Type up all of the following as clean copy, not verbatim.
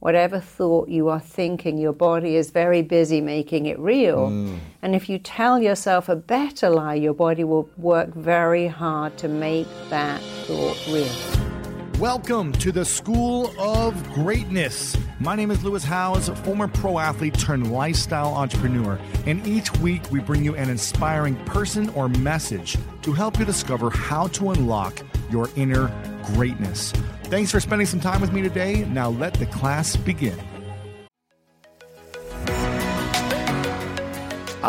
whatever thought you are thinking, your body is very busy making it real. Mm. And if you tell yourself a better lie, your body will work very hard to make that thought real. Welcome to the School of Greatness. My name is Lewis Howes, former pro athlete turned lifestyle entrepreneur. And each week we bring you an inspiring person or message to help you discover how to unlock your inner greatness. Thanks for spending some time with me today. Now let the class begin. I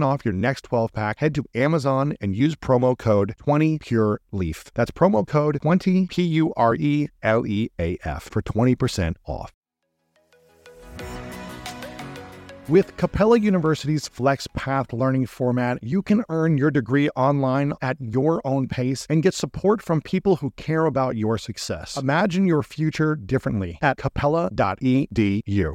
off your next 12-pack, head to Amazon and use promo code 20PURELEAF. That's promo code 20PURELEAF for 20% off. With Capella University's FlexPath learning format, you can earn your degree online at your own pace and get support from people who care about your success. Imagine your future differently at capella.edu.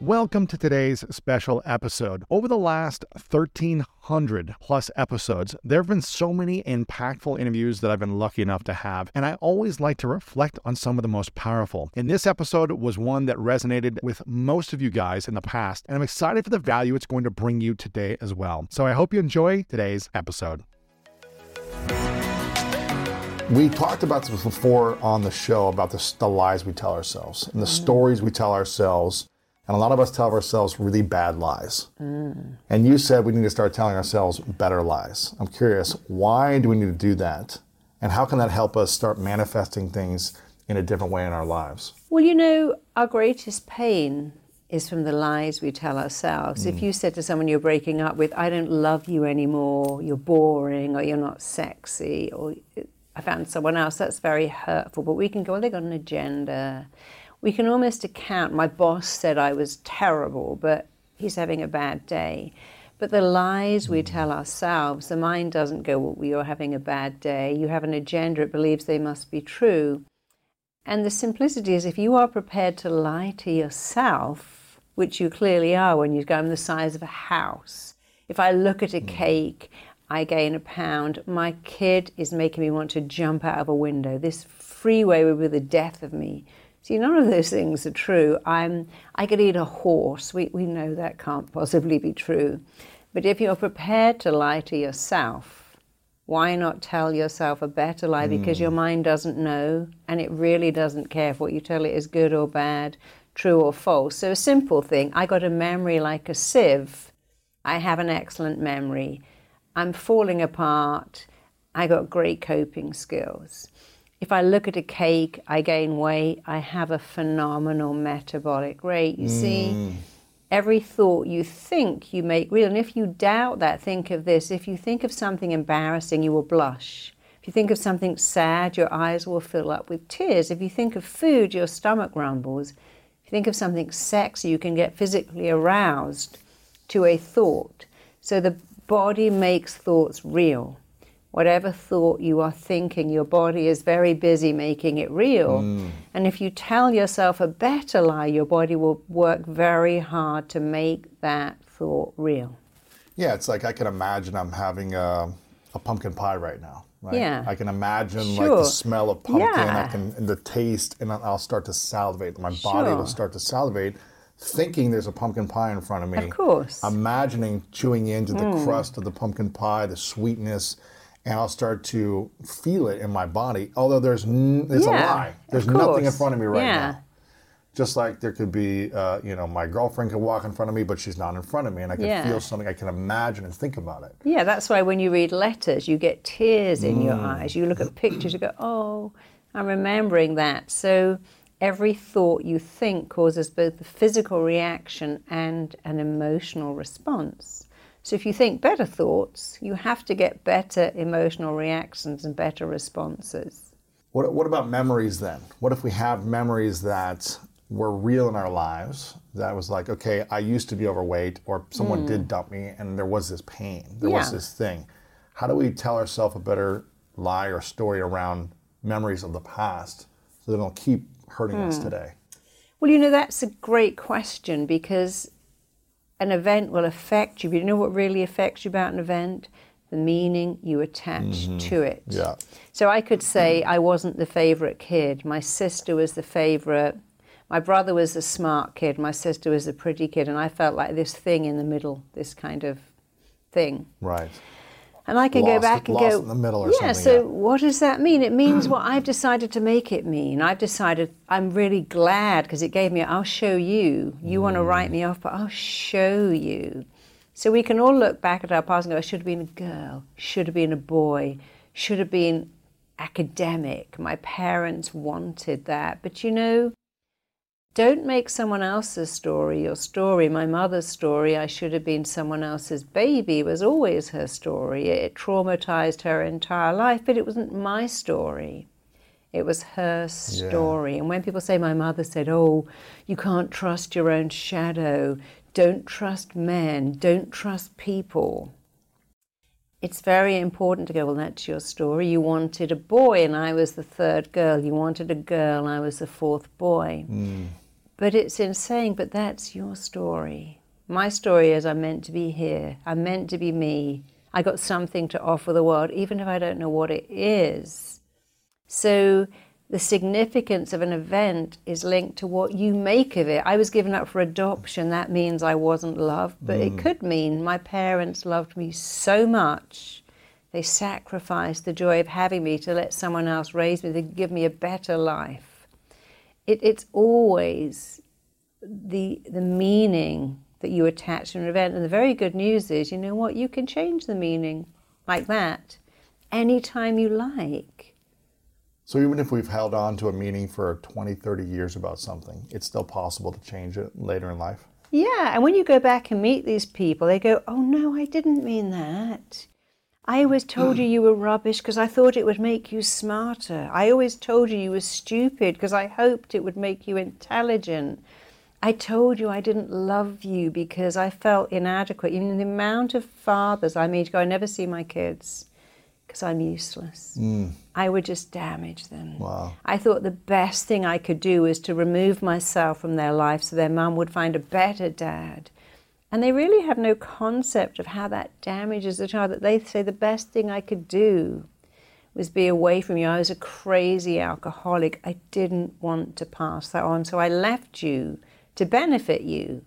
Welcome to today's special episode. Over the last 1,300 plus episodes, there have been so many impactful interviews that I've been lucky enough to have, and I always like to reflect on some of the most powerful. And this episode was one that resonated with most of you guys in the past, and I'm excited for the value it's going to bring you today as well. So I hope you enjoy today's episode. We talked about this before on the show, about the lies we tell ourselves and the stories we tell ourselves. And a lot of us tell ourselves really bad lies. Mm. And you said we need to start telling ourselves better lies. I'm curious, why do we need to do that? And how can that help us start manifesting things in a different way in our lives? Well, you know, our greatest pain is from the lies we tell ourselves. Mm. If you said to someone you're breaking up with, I don't love you anymore, you're boring, or you're not sexy, or I found someone else, that's very hurtful. But we can go, well, they got an agenda. We can almost account, my boss said I was terrible, but he's having a bad day. But the lies we tell ourselves, the mind doesn't go, well, you're having a bad day. You have an agenda, it believes they must be true. And the simplicity is, if you are prepared to lie to yourself, which you clearly are when you go, I'm the size of a house. If I look at a cake, I gain a pound. My kid is making me want to jump out of a window. This freeway would be the death of me. See, none of those things are true. I could eat a horse. We know that can't possibly be true. But if you're prepared to lie to yourself, why not tell yourself a better lie? Because your mind doesn't know, and it really doesn't care if what you tell it is good or bad, true or false. So a simple thing, I got a memory like a sieve. I have an excellent memory. I'm falling apart. I got great coping skills. If I look at a cake, I gain weight. I have a phenomenal metabolic rate. You see, every thought you think you make real. And if you doubt that, think of this. If you think of something embarrassing, you will blush. If you think of something sad, your eyes will fill up with tears. If you think of food, your stomach rumbles. If you think of something sexy, you can get physically aroused to a thought. So the body makes thoughts real. Whatever thought you are thinking, your body is very busy making it real. Mm. And if you tell yourself a better lie, your body will work very hard to make that thought real. Yeah, it's like I can imagine I'm having a pumpkin pie right now. Right? Yeah. I can imagine like the smell of pumpkin and the taste, and I'll start to salivate. My body will start to salivate, thinking there's a pumpkin pie in front of me. Of course. Imagining chewing into the crust of the pumpkin pie, the sweetness. And I'll start to feel it in my body, although there's a lie. There's nothing in front of me right now. Just like there could be, you know, my girlfriend could walk in front of me, but she's not in front of me. And I can feel something. I can imagine and think about it. Yeah, that's why when you read letters, you get tears in your eyes. You look at pictures, you go, oh, I'm remembering that. So every thought you think causes both the physical reaction and an emotional response. So if you think better thoughts, you have to get better emotional reactions and better responses. What about memories then? What if we have memories that were real in our lives, that was like, okay, I used to be overweight, or someone did dump me, and there was this pain, there was this thing. How do we tell ourselves a better lie or story around memories of the past so they don't keep hurting us today? Well, you know, that's a great question, because an event will affect you. But you know what really affects you about an event? The meaning you attach to it. Yeah. So I could say I wasn't the favorite kid. My sister was the favorite. My brother was a smart kid, my sister was a pretty kid, and I felt like this thing in the middle, this kind of thing. Right. And I can go back and go, lost in the middle or something. Yeah, so what does that mean? It means what I've decided to make it mean. I've decided I'm really glad because it gave me, I'll show you. You want to write me off, but I'll show you. So we can all look back at our past and go, I should have been a girl, should have been a boy, should have been academic. My parents wanted that. But you know, don't make someone else's story your story. My mother's story, I should have been someone else's baby, was always her story. It traumatized her entire life, but it wasn't my story. It was her story. Yeah. And when people say, my mother said, oh, you can't trust your own shadow. Don't trust men. Don't trust people. It's very important to go, well, that's your story. You wanted a boy and I was the third girl. You wanted a girl and I was the fourth boy. But it's insane, but that's your story. My story is I'm meant to be here. I'm meant to be me. I got something to offer the world, even if I don't know what it is. So the significance of an event is linked to what you make of it. I was given up for adoption. That means I wasn't loved, but it could mean my parents loved me so much. They sacrificed the joy of having me to let someone else raise me. They could give me a better life. It's always the meaning that you attach to an event. And the very good news is, you know what, you can change the meaning like that anytime you like. So even if we've held on to a meaning for 20, 30 years about something, it's still possible to change it later in life? Yeah, and when you go back and meet these people, they go, oh no, I didn't mean that. I always told you were rubbish because I thought it would make you smarter. I always told you were stupid because I hoped it would make you intelligent. I told you I didn't love you because I felt inadequate. Even the amount of fathers I meet go, I never see my kids because I'm useless. I would just damage them. Wow. I thought the best thing I could do was to remove myself from their life so their mum would find a better dad. And they really have no concept of how that damages the child, that they say the best thing I could do was be away from you. I was a crazy alcoholic. I didn't want to pass that on, so I left you to benefit you.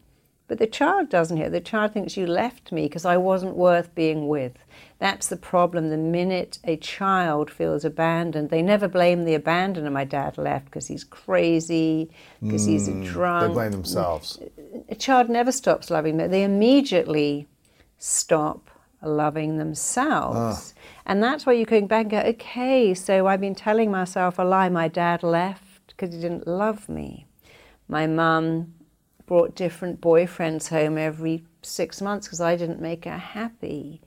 But the child doesn't hear. The child thinks you left me because I wasn't worth being with. That's the problem. The minute a child feels abandoned, they never blame the abandoner. My dad left because he's crazy, because he's a drunk. They blame themselves. A child never stops loving them. They immediately stop loving themselves. And that's why you can back and go, okay, so I've been telling myself a lie. My dad left because he didn't love me. My mum brought different boyfriends home every 6 months because I didn't make her happy.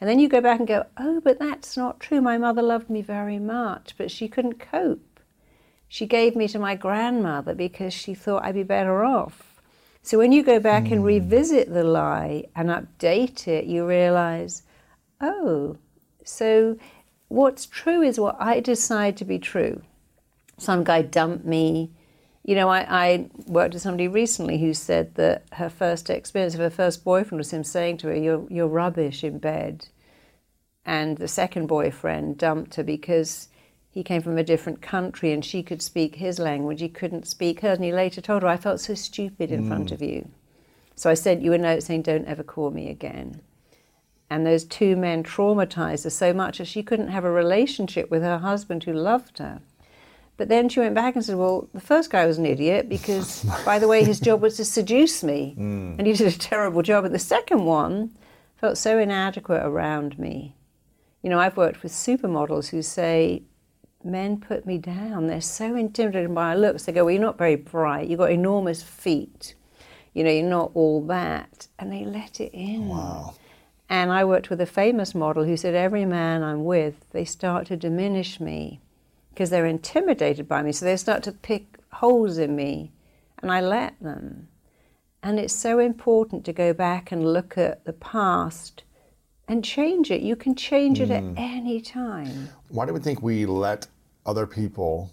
And then you go back and go, oh, but that's not true. My mother loved me very much, but she couldn't cope. She gave me to my grandmother because she thought I'd be better off. So when you go back and revisit the lie and update it, you realize, oh, so what's true is what I decide to be true. Some guy dumped me. You know, I worked with somebody recently who said that her first experience of her first boyfriend was him saying to her, you're rubbish in bed. And the second boyfriend dumped her because he came from a different country and she could speak his language, he couldn't speak hers. And he later told her, I felt so stupid in front of you. So I sent you a note saying, don't ever call me again. And those two men traumatized her so much that she couldn't have a relationship with her husband who loved her. But then she went back and said, well, the first guy was an idiot because, by the way, his job was to seduce me. Mm. And he did a terrible job. And the second one felt so inadequate around me. You know, I've worked with supermodels who say, men put me down. They're so intimidated by my looks. They go, well, you're not very bright. You've got enormous feet. You know, you're not all that. And they let it in. Wow. And I worked with a famous model who said, every man I'm with, they start to diminish me, because they're intimidated by me, so they start to pick holes in me, and I let them. And it's so important to go back and look at the past and change it. You can change it at any time. Why do we think we let other people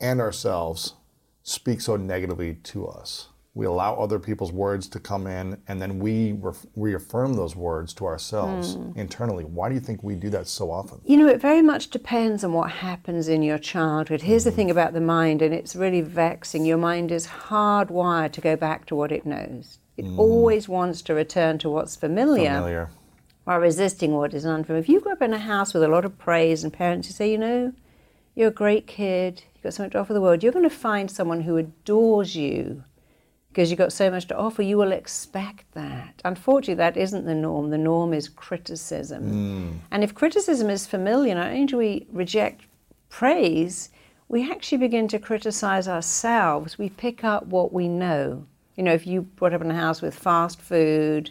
and ourselves speak so negatively to us? We allow other people's words to come in, and then we reaffirm those words to ourselves internally. Why do you think we do that so often? You know, it very much depends on what happens in your childhood. Here's the thing about the mind, and it's really vexing. Your mind is hardwired to go back to what it knows. It always wants to return to what's familiar while resisting what is unfamiliar. If you grow up in a house with a lot of praise and parents who say, you know, you're a great kid, you've got so much to offer the world, you're going to find someone who adores you, because you've got so much to offer, you will expect that. Unfortunately, that isn't the norm. The norm is criticism. And if criticism is familiar, not only do we reject praise, we actually begin to criticize ourselves. We pick up what we know. You know, if you brought up in a house with fast food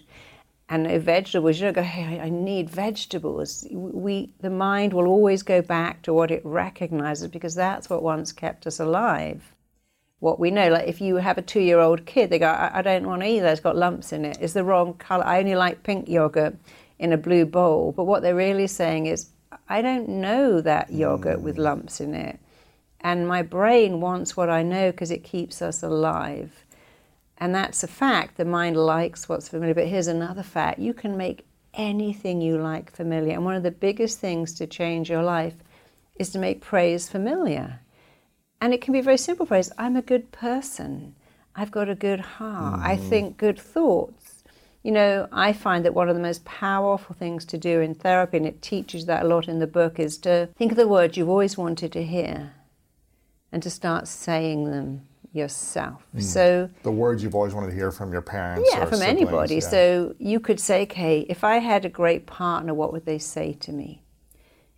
and no vegetables, you don't go, hey, I need vegetables. The mind will always go back to what it recognizes, because that's what once kept us alive. What we know, like if you have a 2-year-old kid, they go, I don't want to eat that, it's got lumps in it, it's the wrong color, I only like pink yogurt in a blue bowl. But what they're really saying is, I don't know that yogurt with lumps in it. And my brain wants what I know because it keeps us alive. And that's a fact, the mind likes what's familiar. But here's another fact, you can make anything you like familiar. And one of the biggest things to change your life is to make praise familiar. And it can be very simple phrase, I'm a good person, I've got a good heart, I think good thoughts. You know, I find that one of the most powerful things to do in therapy, and it teaches that a lot in the book, is to think of the words you've always wanted to hear and to start saying them yourself. So the words you've always wanted to hear from your parents or from siblings, anybody. Yeah. So you could say, okay, if I had a great partner, what would they say to me?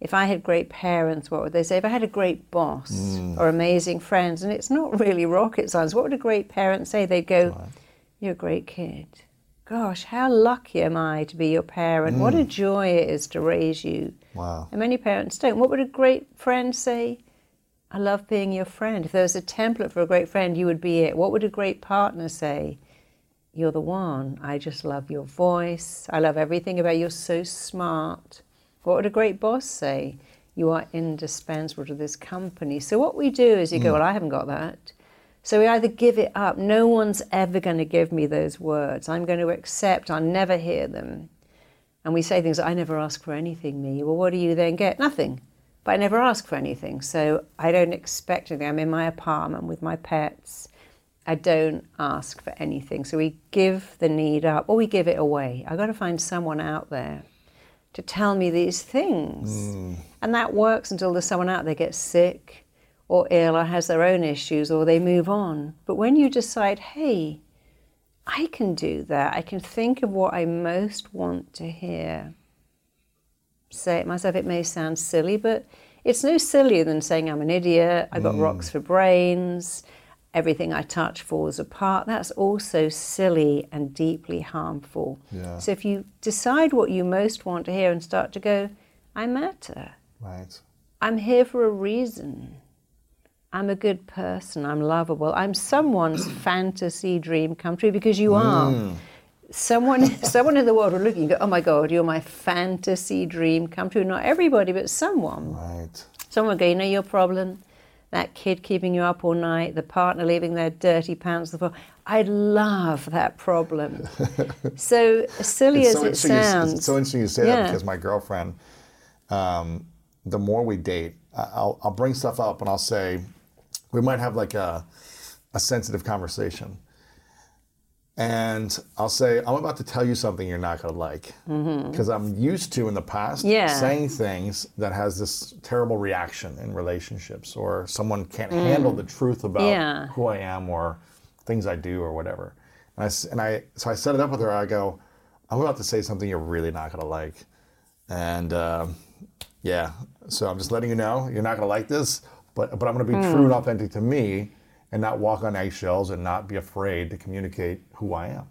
If I had great parents, what would they say? If I had a great boss or amazing friends, and it's not really rocket science, what would a great parent say? They'd go, you're a great kid. Gosh, how lucky am I to be your parent? What a joy it is to raise you. Wow. And many parents don't. What would a great friend say? I love being your friend. If there was a template for a great friend, you would be it. What would a great partner say? You're the one. I just love your voice. I love everything about you. You're so smart. What would a great boss say? You are indispensable to this company. So what we do is you go, well, I haven't got that. So we either give it up. No one's ever going to give me those words. I'm going to accept. I'll never hear them. And we say things, I never ask for anything, me. Well, what do you then get? Nothing. But I never ask for anything. So I don't expect anything. I'm in my apartment with my pets. I don't ask for anything. So we give the need up or we give it away. I've got to find someone out there to tell me these things. And that works until there's someone out there gets sick or ill or has their own issues or they move on. But when you decide, hey, I can do that, I can think of what I most want to hear, say it myself, it may sound silly, but it's no sillier than saying I'm an idiot, I've got rocks for brains, everything I touch falls apart. That's also silly and deeply harmful. Yeah. So if you decide what you most want to hear and start to go, I matter. Right. I'm here for a reason. I'm a good person. I'm lovable. I'm someone's fantasy dream come true, because you are. Someone in the world would look at you and go, oh my God, you're my fantasy dream come true. Not everybody, but someone. Right. Someone would go, you know your problem? That kid keeping you up all night, the partner leaving their dirty pants on the floor. I love that problem. So silly as it sounds. It's so interesting you say that, because my girlfriend, the more we date, I'll bring stuff up and I'll say, we might have like a sensitive conversation. and I'll say, I'm about to tell you something you're not going to like. Because I'm used to, in the past, saying things that has this terrible reaction in relationships, or someone can't handle the truth about who I am or things I do or whatever. So I set it up with her. I go, I'm about to say something you're really not going to like. And so I'm just letting you know, you're not going to like this, but I'm going to be true and authentic to me, and not walk on eggshells, and not be afraid to communicate who I am.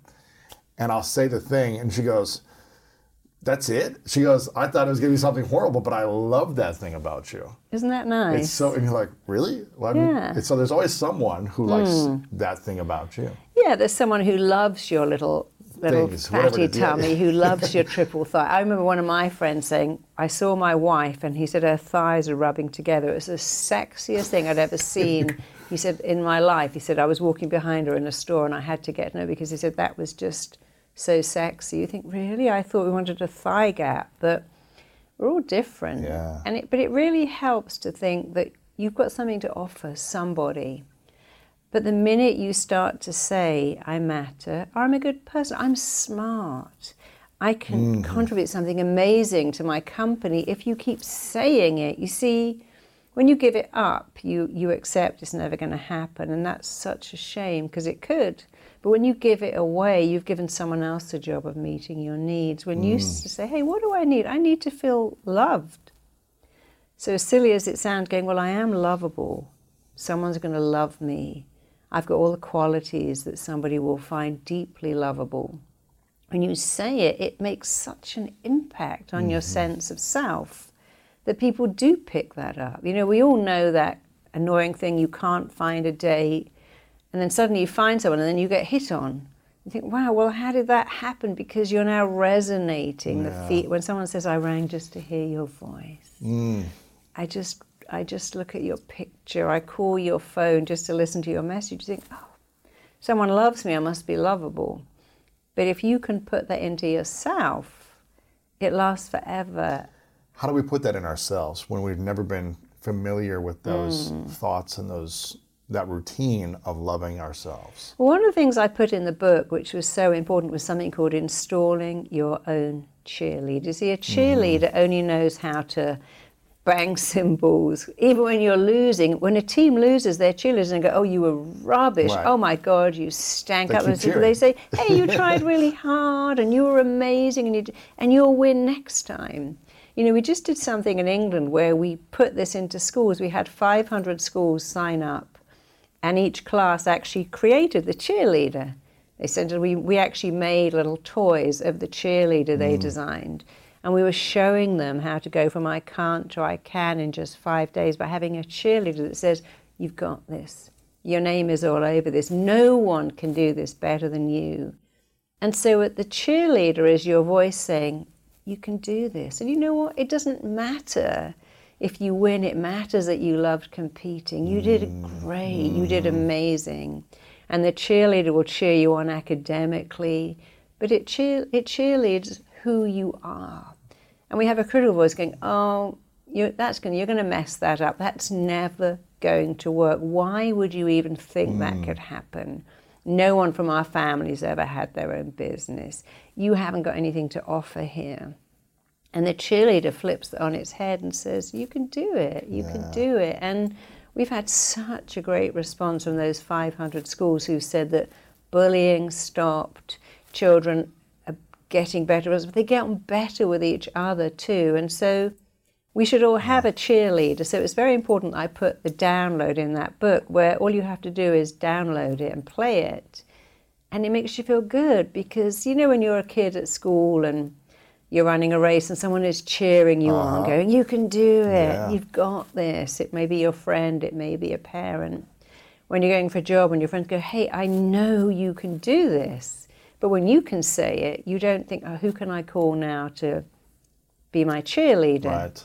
And I'll say the thing, and she goes, that's it? She goes, I thought it was going to be something horrible, but I love that thing about you. Isn't that nice? It's so, and you're like, really? Well, yeah. So there's always someone who likes that thing about you. Yeah, there's someone who loves your little things, fatty tummy, who loves your triple thigh. I remember one of my friends saying, I saw my wife, and he said her thighs are rubbing together. It was the sexiest thing I'd ever seen. He said, in my life, he said, I was walking behind her in a store and I had to get her, because he said, that was just so sexy. You think, really? I thought we wanted a thigh gap, but we're all different. Yeah. But it really helps to think that you've got something to offer somebody. But the minute you start to say, I matter, or I'm a good person, I'm smart, I can contribute something amazing to my company, if you keep saying it, you see, when you give it up, you accept it's never going to happen, and that's such a shame, because it could. But when you give it away, you've given someone else the job of meeting your needs. When you say, hey, what do I need? I need to feel loved. So as silly as it sounds, going, well, I am lovable. Someone's going to love me. I've got all the qualities that somebody will find deeply lovable. When you say it, it makes such an impact on your sense of self, that people do pick that up. You know, we all know that annoying thing, you can't find a date, and then suddenly you find someone, and then you get hit on. You think, wow, well, how did that happen? Because you're now resonating. Yeah. When someone says, I rang just to hear your voice. I just look at your picture. I call your phone just to listen to your message. You think, oh, someone loves me, I must be lovable. But if you can put that into yourself, it lasts forever. How do we put that in ourselves when we've never been familiar with those thoughts and that routine of loving ourselves? Well, one of the things I put in the book, which was so important, was something called installing your own cheerleader. You see, a cheerleader only knows how to bang cymbals. Even when you're losing, when a team loses, their cheerleaders and go, oh, you were rubbish. Right. Oh my God, you stank up. They say, hey, you tried really hard, and you were amazing, and you'll win next time. You know, we just did something in England where we put this into schools. We had 500 schools sign up, and each class actually created the cheerleader. They said we actually made little toys of the cheerleader they designed, and we were showing them how to go from I can't to I can in just 5 days by having a cheerleader that says, you've got this, your name is all over this, no one can do this better than you. And so what the cheerleader is, your voice saying, you can do this. And you know what? It doesn't matter if you win. It matters that you loved competing. You did great. You did amazing. And the cheerleader will cheer you on academically, but it cheerleads who you are. And we have a critical voice going, oh, you're going to mess that up. That's never going to work. Why would you even think that could happen? No one from our family's ever had their own business. You haven't got anything to offer here. And the cheerleader flips on its head and says, you can do it, you can do it. And we've had such a great response from those 500 schools who said that bullying stopped, children are getting better, but they get on better with each other too. And so we should all have a cheerleader. So it's very important I put the download in that book, where all you have to do is download it and play it. And it makes you feel good, because, you know, when you're a kid at school and you're running a race and someone is cheering you on, going, you can do it, you've got this. It may be your friend, it may be a parent. When you're going for a job and your friends go, hey, I know you can do this. But when you can say it, you don't think, oh, who can I call now to be my cheerleader? Right.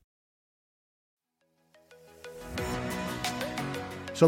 So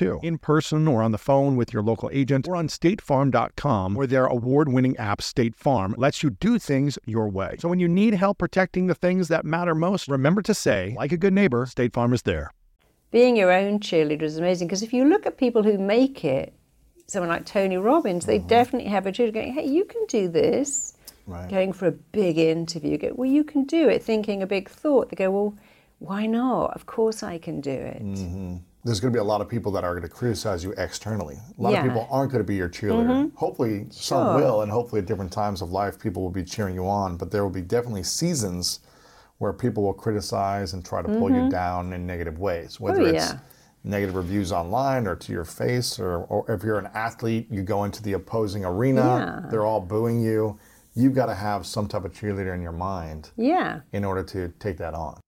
In person or on the phone with your local agent, or on statefarm.com, where their award-winning app State Farm lets you do things your way. So when you need help protecting the things that matter most, remember to say, like a good neighbor, State Farm is there. Being your own cheerleader is amazing, because if you look at people who make it, someone like Tony Robbins, they definitely have a cheerleader going, hey, you can do this. Right. Going for a big interview, go, well, you can do it, thinking a big thought. They go, well, why not? Of course I can do it. Mm-hmm. There's going to be a lot of people that are going to criticize you externally. A lot of people aren't going to be your cheerleader. Mm-hmm. Hopefully some will, and hopefully at different times of life people will be cheering you on, but there will be definitely seasons where people will criticize and try to pull you down in negative ways, whether it's negative reviews online or to your face, or if you're an athlete, you go into the opposing arena, they're all booing you. You've got to have some type of cheerleader in your mind in order to take that on.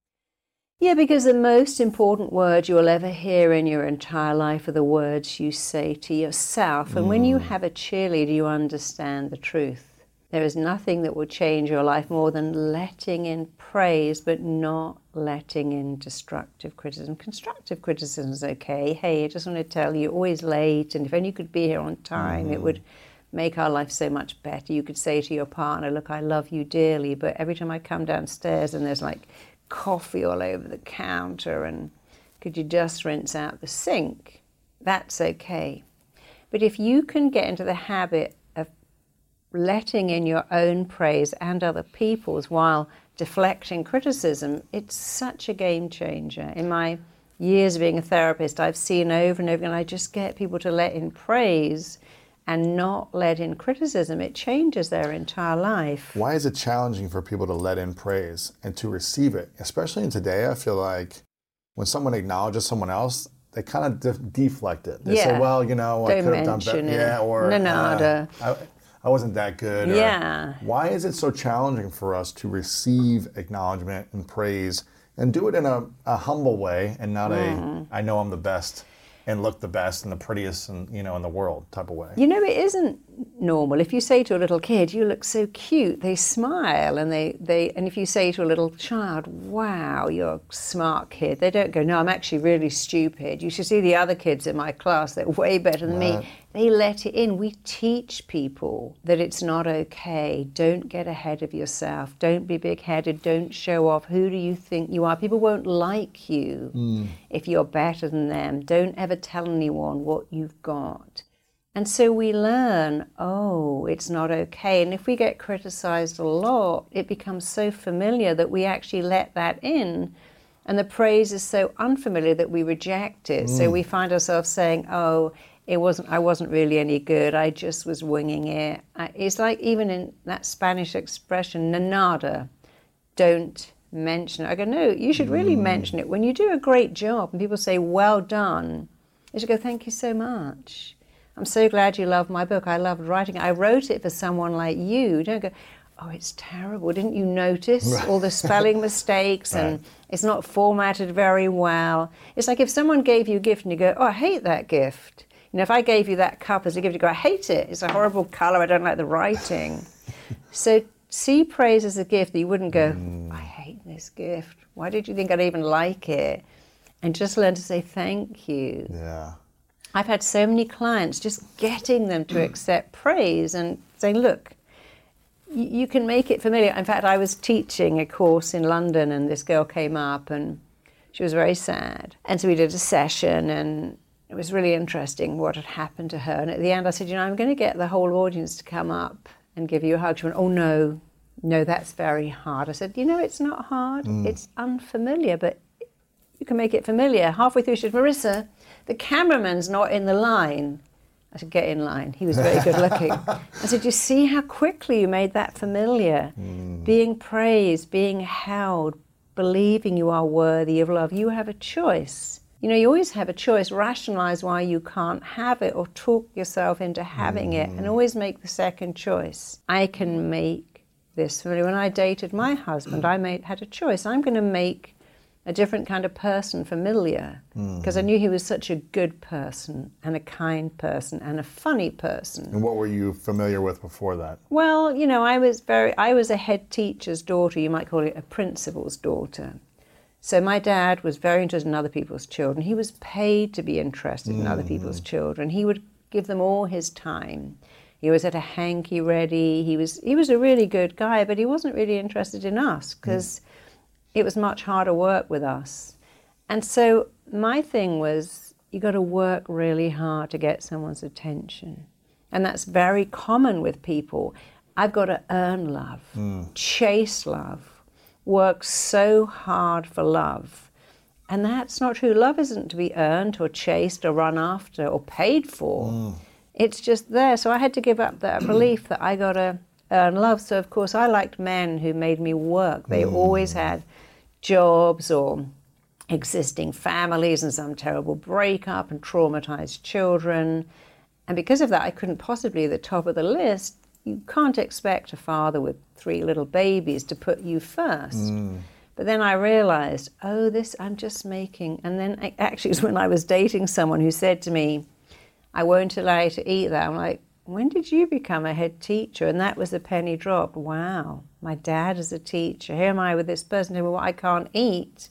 Yeah, because the most important word you will ever hear in your entire life are the words you say to yourself. And when you have a cheerleader, you understand the truth. There is nothing that will change your life more than letting in praise, but not letting in destructive criticism. Constructive criticism is okay. Hey, I just want to tell you, always late, and if only you could be here on time, it would make our life so much better. You could say to your partner, look, I love you dearly, but every time I come downstairs and there's like coffee all over the counter, and could you just rinse out the sink? That's okay. But if you can get into the habit of letting in your own praise and other people's while deflecting criticism, it's such a game changer. In my years of being a therapist, I've seen over and over again, I just get people to let in praise and not let in criticism. It changes their entire life. Why is it challenging for people to let in praise and to receive it? Especially in today, I feel like when someone acknowledges someone else, they kind of deflect it. They say, well, you know, I could have done better. Yeah, or I wasn't that good. Yeah. Why is it so challenging for us to receive acknowledgement and praise and do it in a humble way, and not I know I'm the best and look the best and the prettiest and, you know, in the world type of way? You know, it isn't normal. If you say to a little kid, you look so cute, they smile, and they and if you say to a little child, wow, you're a smart kid, they don't go, no, I'm actually really stupid. You should see the other kids in my class, they're way better than me. They let it in. We teach people that it's not okay. Don't get ahead of yourself. Don't be big-headed. Don't show off. Who do you think you are? People won't like you if you're better than them. Don't ever tell anyone what you've got. And so we learn, oh, it's not okay. And if we get criticized a lot, it becomes so familiar that we actually let that in. And the praise is so unfamiliar that we reject it. So we find ourselves saying, oh, I wasn't really any good. I just was winging it. It's like even in that Spanish expression, nada, don't mention it. I go, no, you should really mention it. When you do a great job and people say, well done, you should go, thank you so much. I'm so glad you loved my book. I loved writing it. I wrote it for someone like you. Don't go, oh, it's terrible. Didn't you notice all the spelling mistakes and it's not formatted very well? It's like if someone gave you a gift and you go, oh, I hate that gift. You know, if I gave you that cup as a gift, you go, I hate it. It's a horrible color. I don't like the writing. So see praise as a gift that you wouldn't go, I hate this gift. Why did you think I'd even like it? And just learn to say thank you. Yeah. I've had so many clients, just getting them to accept praise and saying, look, you can make it familiar. In fact, I was teaching a course in London and this girl came up and she was very sad. And so we did a session and it was really interesting what had happened to her. And at the end I said, you know, I'm going to get the whole audience to come up and give you a hug. She went, oh no, that's very hard. I said, you know, it's not hard. It's unfamiliar, but you can make it familiar. Halfway through she said, Marissa, the cameraman's not in the line. I said, get in line. He was very good looking. I said, you see how quickly you made that familiar? Being praised, being held, believing you are worthy of love. You have a choice. You know, you always have a choice. Rationalize why you can't have it or talk yourself into having it, and always make the second choice. I can make this familiar. When I dated my husband, I had a choice. I'm going to make a different kind of person familiar, because I knew he was such a good person and a kind person and a funny person. And what were you familiar with before that? Well, you know, I was a head teacher's daughter. You might call it a principal's daughter. So my dad was very interested in other people's children. He was paid to be interested in other people's children. He would give them all his time. He always had a hanky ready. He was a really good guy, but he wasn't really interested in us because it was much harder work with us. And so my thing was, you got to work really hard to get someone's attention. And that's very common with people. I've got to earn love, chase love, work so hard for love. And that's not true. Love isn't to be earned or chased or run after or paid for. It's just there. So I had to give up that belief that I got to earn love. So of course I liked men who made me work. They always had jobs or existing families and some terrible breakup and traumatized children. And because of that, I couldn't possibly be at the top of the list. You can't expect a father with 3 little babies to put you first. But then I realized, oh, this I'm just making. And then actually it was when I was dating someone who said to me, I won't allow you to eat that. I'm like, when did you become a head teacher? And that was the penny dropped. Wow, my dad is a teacher. Here am I with this person who I can't eat.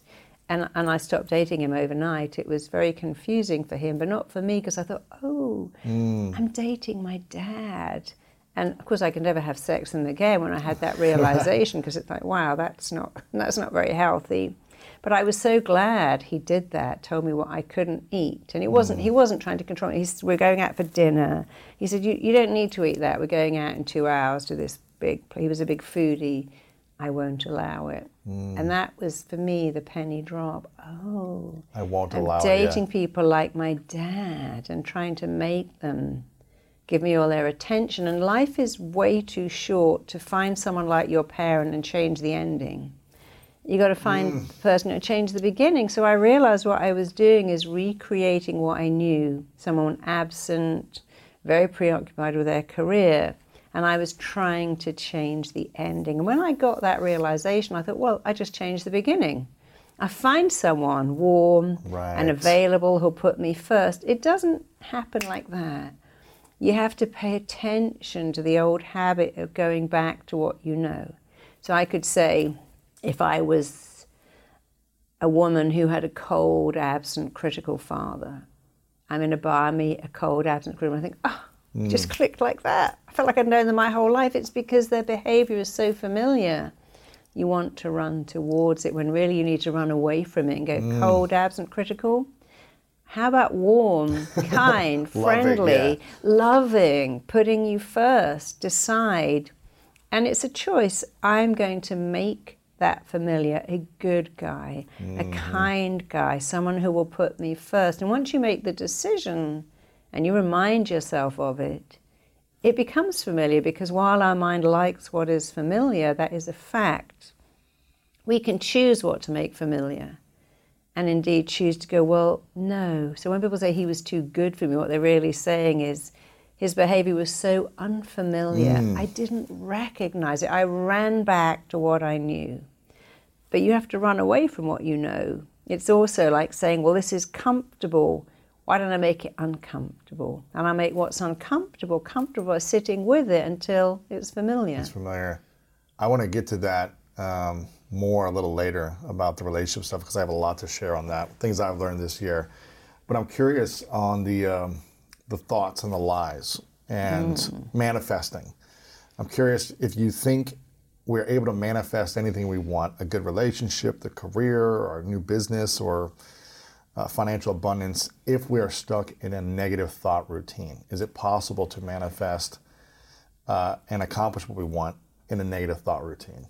And I stopped dating him overnight. It was very confusing for him, but not for me, because I thought, oh, I'm dating my dad. And of course I could never have sex with him again when I had that realization, because it's like, wow, that's not very healthy. But I was so glad he did that, told me what I couldn't eat. And he wasn't trying to control me. He said, we're going out for dinner. He said, you don't need to eat that. We're going out in 2 hours to this big place. He was a big foodie. I won't allow it. And that was, for me, the penny drop. Oh, I won't allow it. Dating people like my dad and trying to make them give me all their attention. And life is way too short to find someone like your parent and change the ending. You got to find the person and change the beginning. So I realized what I was doing is recreating what I knew. Someone absent, very preoccupied with their career. And I was trying to change the ending. And when I got that realization, I thought, well, I just changed the beginning. I find someone warm and available who'll put me first. It doesn't happen like that. You have to pay attention to the old habit of going back to what you know. So I could say, if I was a woman who had a cold, absent, critical father, I'm in a bar, I meet a cold, absent, critical, I think, oh, it just clicked like that. I felt like I'd known them my whole life. It's because their behavior is so familiar. You want to run towards it when really you need to run away from it and go cold, absent, critical. How about warm, kind, friendly, loving, putting you first, decide. And it's a choice. I'm going to make that familiar, a good guy, a kind guy, someone who will put me first. And once you make the decision and you remind yourself of it, it becomes familiar, because while our mind likes what is familiar, that is a fact, we can choose what to make familiar and indeed choose to go, well, no. So when people say he was too good for me, what they're really saying is his behavior was so unfamiliar, I didn't recognize it. I ran back to what I knew. But you have to run away from what you know. It's also like saying, well, this is comfortable. Why don't I make it uncomfortable? And I make what's uncomfortable comfortable, sitting with it until it's familiar. It's familiar. I want to get to that more a little later about the relationship stuff, because I have a lot to share on that, things I've learned this year. But I'm curious on the thoughts and the lies and manifesting. I'm curious if you think we're able to manifest anything we want, a good relationship, the career, or a new business, or financial abundance, if we are stuck in a negative thought routine. Is it possible to manifest and accomplish what we want in a negative thought routine?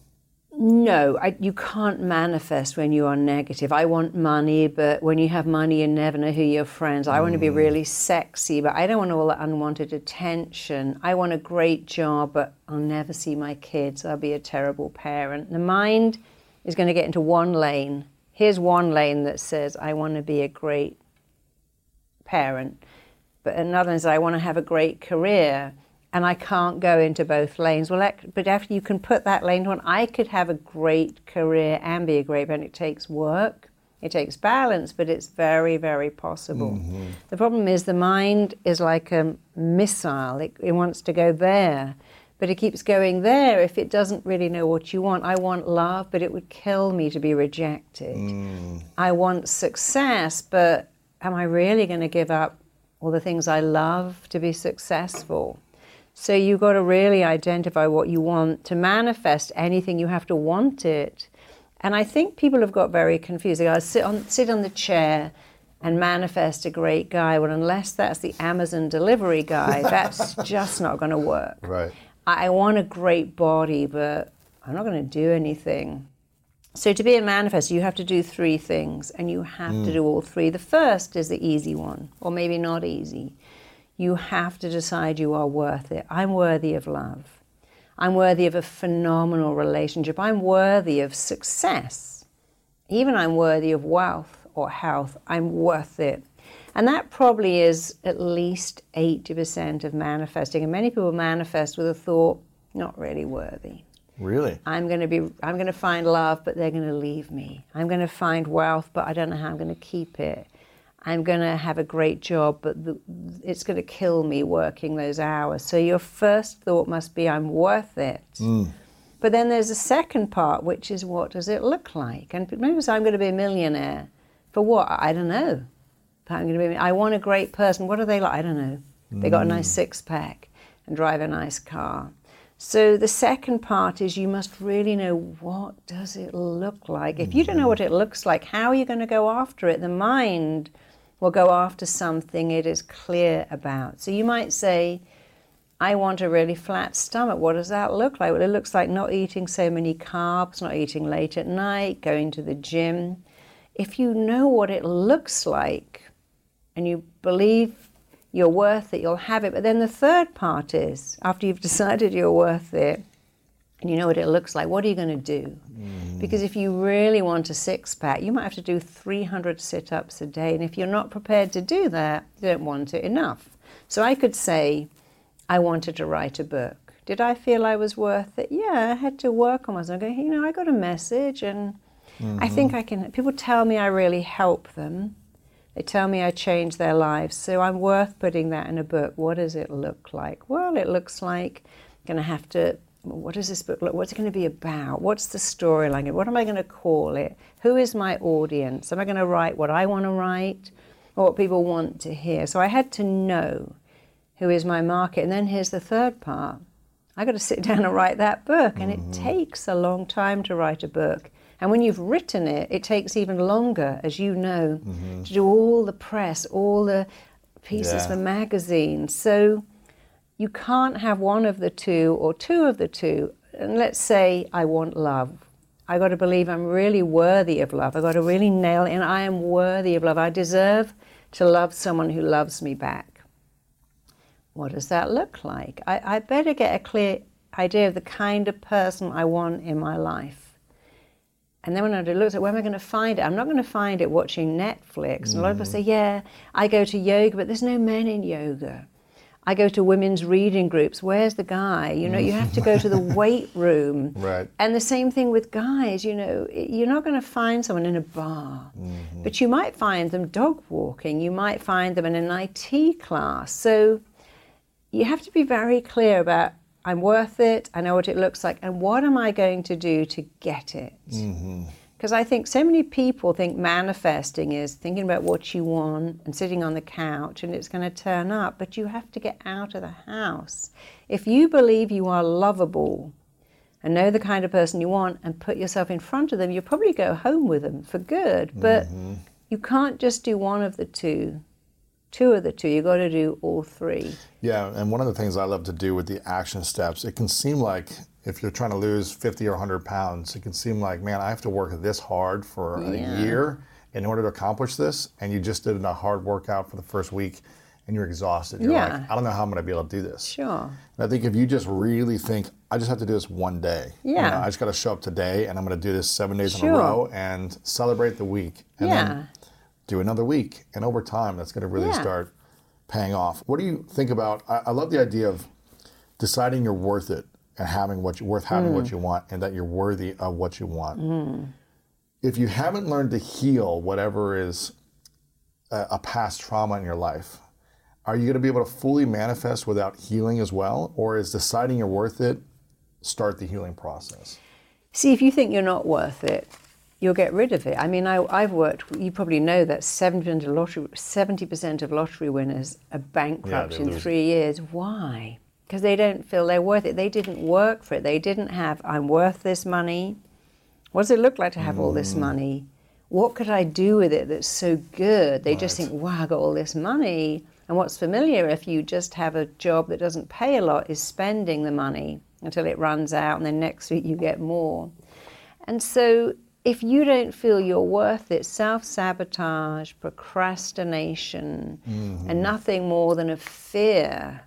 No, you can't manifest when you are negative. I want money, but when you have money, you never know who your friends are. I want to be really sexy, but I don't want all that unwanted attention. I want a great job, but I'll never see my kids. I'll be a terrible parent. The mind is going to get into one lane. Here's one lane that says, I want to be a great parent. But another is, I want to have a great career. And I can't go into both lanes. Well, but after you can put that lane on, I could have a great career and be a great parent. It takes work. It takes balance, but it's very, very possible. The problem is the mind is like a missile. It wants to go there. But it keeps going there if it doesn't really know what you want. I want love, but it would kill me to be rejected. I want success, but am I really going to give up all the things I love to be successful? So you've got to really identify what you want. To manifest anything, you have to want it. And I think people have got very confused. They go, sit on the chair and manifest a great guy. Well, unless that's the Amazon delivery guy, that's just not going to work. Right. I want a great body, but I'm not going to do anything. So to be a manifestor, you have to do three things, and you have to do all three. The first is the easy one, or maybe not easy. You have to decide you are worth it. I'm worthy of love. I'm worthy of a phenomenal relationship. I'm worthy of success. Even I'm worthy of wealth or health. I'm worth it. And that probably is at least 80% of manifesting. And many people manifest with a thought, not really worthy. Really? I'm going to find love, but they're going to leave me. I'm going to find wealth, but I don't know how I'm going to keep it. I'm going to have a great job, but it's going to kill me working those hours. So your first thought must be, I'm worth it. But then there's a second part, which is, what does it look like? And maybe say, I'm going to be a millionaire. For what? I don't know. I want a great person. What are they like? I don't know. They got a nice six-pack and drive a nice car. So the second part is, you must really know, what does it look like? If you don't know what it looks like, how are you going to go after it? The mind will go after something it is clear about. So you might say, I want a really flat stomach. What does that look like? Well, it looks like not eating so many carbs, not eating late at night, going to the gym. If you know what it looks like, and you believe you're worth it, you'll have it. But then the third part is, after you've decided you're worth it, and you know what it looks like, what are you going to do? Because if you really want a six-pack, you might have to do 300 sit-ups a day. And if you're not prepared to do that, you don't want it enough. So I could say, I wanted to write a book. Did I feel I was worth it? Yeah, I had to work on myself. I go, I got a message, and I think I can. People tell me I really help them. They tell me I changed their lives, so I'm worth putting that in a book. What does it look like? Well, it looks like I'm going to have to, what does this book look like? What's it going to be about? What's the storyline? What am I going to call it? Who is my audience? Am I going to write what I want to write or what people want to hear? So I had to know who is my market. And then here's the third part. I've got to sit down and write that book, and it takes a long time to write a book. And when you've written it, it takes even longer, as you know, to do all the press, all the pieces for magazines. So you can't have one of the two or two of the two. And let's say I want love. I got to believe I'm really worthy of love. I got to really nail in, I am worthy of love. I deserve to love someone who loves me back. What does that look like? I better get a clear idea of the kind of person I want in my life. And then when I looked at where am I going to find it, I'm not going to find it watching Netflix. And a lot of people say, yeah, I go to yoga, but there's no men in yoga. I go to women's reading groups. Where's the guy? You know, you have to go to the weight room. Right. And the same thing with guys. You know, you're not going to find someone in a bar, mm-hmm. but you might find them dog walking. You might find them in an IT class. So you have to be very clear about I'm worth it. I know what it looks like, and what am I going to do to get it? Because mm-hmm. I think so many people think manifesting is thinking about what you want and sitting on the couch and it's going to turn up, but you have to get out of the house. If you believe you are lovable and know the kind of person you want and put yourself in front of them, you'll probably go home with them for good, but mm-hmm. you can't just do one of the two of the two, you got to do all three. Yeah, and one of the things I love to do with the action steps, it can seem like if you're trying to lose 50 or 100 pounds, it can seem like, man, I have to work this hard for a year in order to accomplish this, and you just did a hard workout for the first week and you're exhausted. You're like, I don't know how I'm going to be able to do this. Sure. And I think if you just really think, I just have to do this one day. Yeah. You know, I just got to show up today and I'm going to do this 7 days in a row and celebrate the week. And then do another week, and over time that's going to really start paying off. What do you think about, I love the idea of deciding you're worth it and having what you're worth having what you want and that you're worthy of what you want. If you haven't learned to heal whatever is a past trauma in your life, are you going to be able to fully manifest without healing as well, or is deciding you're worth it start the healing process? See, if you think you're not worth it, you'll get rid of it. I mean, I've worked, you probably know that 70% of lottery winners are bankrupt in 3 years. Why? Because they don't feel they're worth it. They didn't work for it. They didn't have, I'm worth this money. What does it look like to have all this money? What could I do with it that's so good? They just think, wow, I got all this money. And what's familiar if you just have a job that doesn't pay a lot is spending the money until it runs out and then next week you get more. And so, if you don't feel you're worth it, self-sabotage, procrastination, and nothing more than a fear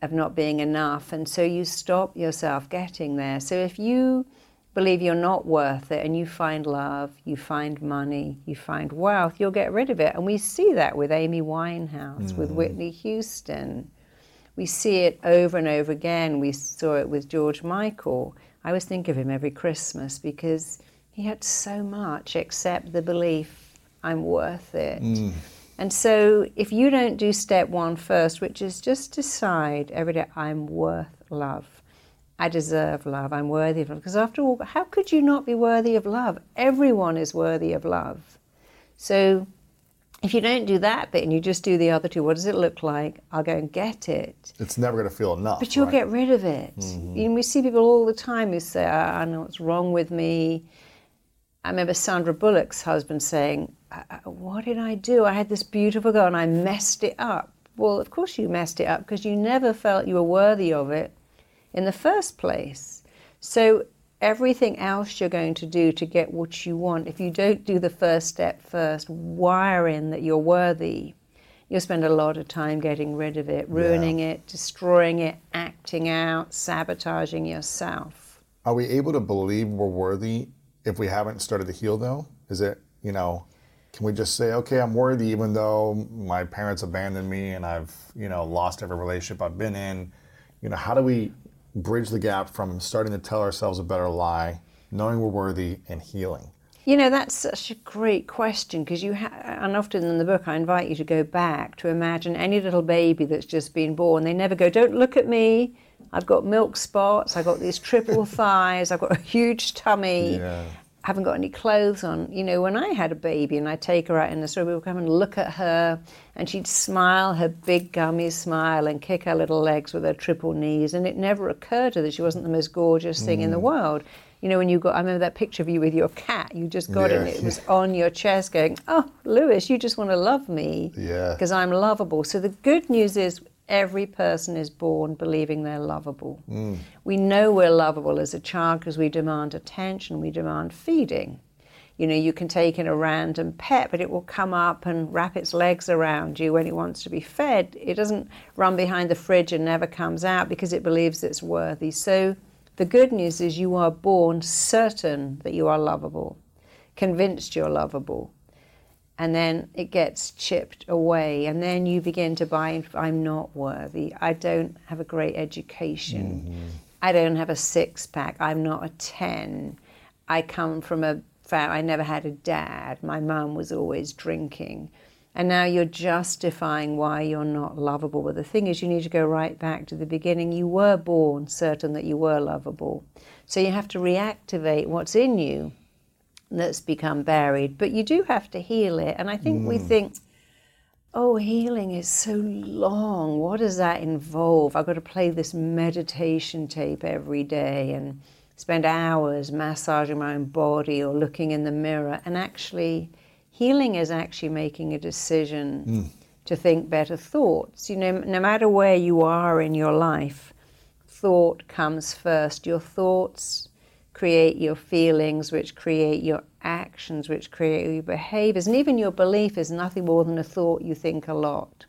of not being enough. And so you stop yourself getting there. So if you believe you're not worth it and you find love, you find money, you find wealth, you'll get rid of it. And we see that with Amy Winehouse, with Whitney Houston. We see it over and over again. We saw it with George Michael. I always think of him every Christmas because he had so much except the belief, I'm worth it. And so if you don't do step one first, which is just decide every day, I'm worth love. I deserve love. I'm worthy of love. Because after all, how could you not be worthy of love? Everyone is worthy of love. So if you don't do that bit and you just do the other two, what does it look like? I'll go and get it. It's never going to feel enough. But you'll get rid of it. And we see people all the time who say, I know what's wrong with me. I remember Sandra Bullock's husband saying, what did I do? I had this beautiful girl and I messed it up. Well, of course you messed it up because you never felt you were worthy of it in the first place. So everything else you're going to do to get what you want, if you don't do the first step first, wire in that you're worthy, you'll spend a lot of time getting rid of it, ruining it, destroying it, acting out, sabotaging yourself. Are we able to believe we're worthy if we haven't started to heal, though? Is it, you know, can we just say, okay, I'm worthy even though my parents abandoned me and I've, you know, lost every relationship I've been in? You know, how do we bridge the gap from starting to tell ourselves a better lie, knowing we're worthy, and healing? You know, that's such a great question because you and often in the book I invite you to go back to imagine any little baby that's just been born. They never go, don't look at me. I've got milk spots, I've got these triple thighs, I've got a huge tummy, I haven't got any clothes on. You know, when I had a baby and I take her out in the store, we would come and look at her and she'd smile, her big gummy smile, and kick her little legs with her triple knees, and it never occurred to her that she wasn't the most gorgeous thing in the world. You know, when you got, I remember that picture of you with your cat, you just got it and it was on your chest going, oh, Lewis, you just want to love me because I'm lovable. So the good news is Every person is born believing they're lovable. Mm. We know we're lovable as a child because we demand attention, we demand feeding. You know, you can take in a random pet, but it will come up and wrap its legs around you when it wants to be fed. It doesn't run behind the fridge and never comes out because it believes it's worthy. So the good news is you are born certain that you are lovable, convinced you're lovable. And then it gets chipped away. And then you begin to buy, I'm not worthy. I don't have a great education. Mm-hmm. I don't have a six-pack. I'm not a 10. I come from I never had a dad. My mum was always drinking. And now you're justifying why you're not lovable. But the thing is, you need to go right back to the beginning. You were born certain that you were lovable. So you have to reactivate what's in you that's become buried. But you do have to heal it. And I think we think, oh, healing is so long. What does that involve? I've got to play this meditation tape every day and spend hours massaging my own body or looking in the mirror. And actually, healing is actually making a decision to think better thoughts. You know, no matter where you are in your life, thought comes first. Your thoughts create your feelings, which create your actions, which create your behaviors. And even your belief is nothing more than a thought you think a lot.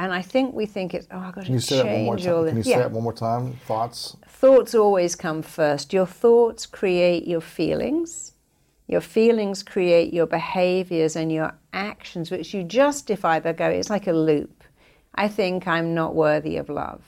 And I think we think it's, I've got to change all this. Can you say that one more time? Thoughts? Thoughts always come first. Your thoughts create your feelings. Your feelings create your behaviors and your actions, which you justify by going, it's like a loop. I think I'm not worthy of love.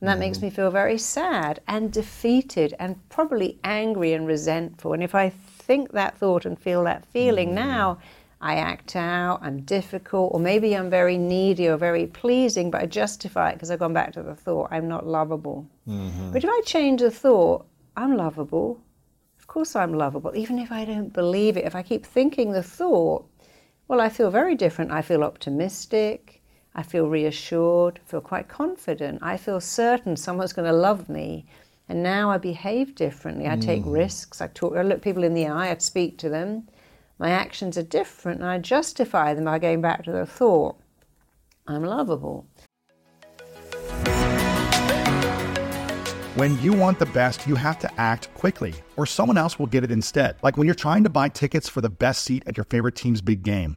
And that makes me feel very sad and defeated and probably angry and resentful. And if I think that thought and feel that feeling now, I act out, I'm difficult, or maybe I'm very needy or very pleasing, but I justify it because I've gone back to the thought, I'm not lovable. Mm-hmm. But if I change the thought, I'm lovable, of course I'm lovable, even if I don't believe it. If I keep thinking the thought, well, I feel very different. I feel optimistic, I feel reassured, I feel quite confident, I feel certain someone's going to love me, and now I behave differently. I take risks, I look people in the eye, I speak to them. My actions are different, and I justify them by going back to the thought, I'm lovable. When you want the best, you have to act quickly, or someone else will get it instead. Like when you're trying to buy tickets for the best seat at your favorite team's big game,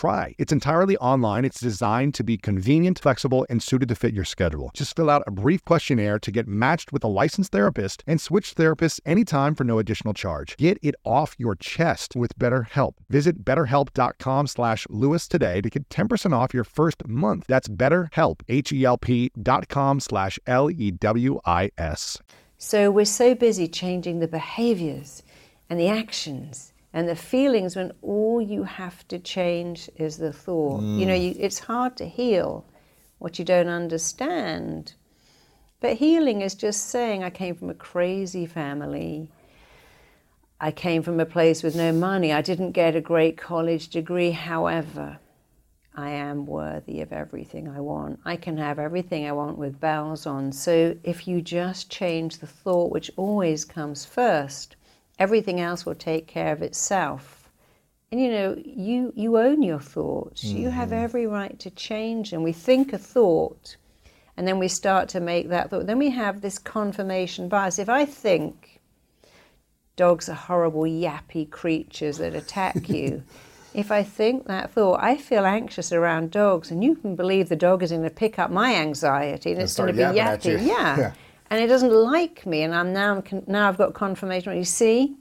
try. It's entirely online. It's designed to be convenient, flexible, and suited to fit your schedule. Just fill out a brief questionnaire to get matched with a licensed therapist and switch therapists anytime for no additional charge. Get it off your chest with BetterHelp. Visit BetterHelp.com/Lewis today to get 10% off your first month. That's BetterHelp, HELP.com/LEWIS. So we're so busy changing the behaviors and the actions and the feelings when all you have to change is the thought. You know, it's hard to heal what you don't understand. But healing is just saying, I came from a crazy family. I came from a place with no money. I didn't get a great college degree. However, I am worthy of everything I want. I can have everything I want with bells on. So if you just change the thought, which always comes first, everything else will take care of itself. And you know, you own your thoughts. Mm-hmm. You have every right to change them. We think a thought, and then we start to make that thought. Then we have this confirmation bias. If I think dogs are horrible, yappy creatures that attack you, if I think that thought, I feel anxious around dogs, and you can believe the dog is going to pick up my anxiety, and it's going to be yappy. Yeah. And it doesn't like me, and now I've got confirmation. You see,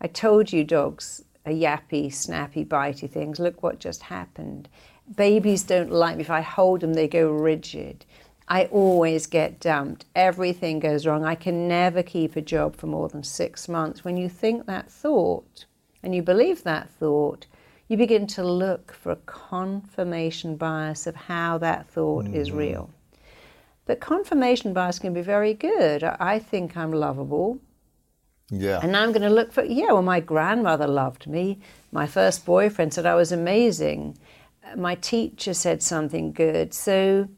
I told you dogs are yappy, snappy, bitey things. Look what just happened. Babies don't like me. If I hold them, they go rigid. I always get dumped. Everything goes wrong. I can never keep a job for more than 6 months. When you think that thought and you believe that thought, you begin to look for a confirmation bias of how that thought is real. But confirmation bias can be very good. I think I'm lovable. Yeah. And I'm going to look for, my grandmother loved me. My first boyfriend said I was amazing. My teacher said something good. So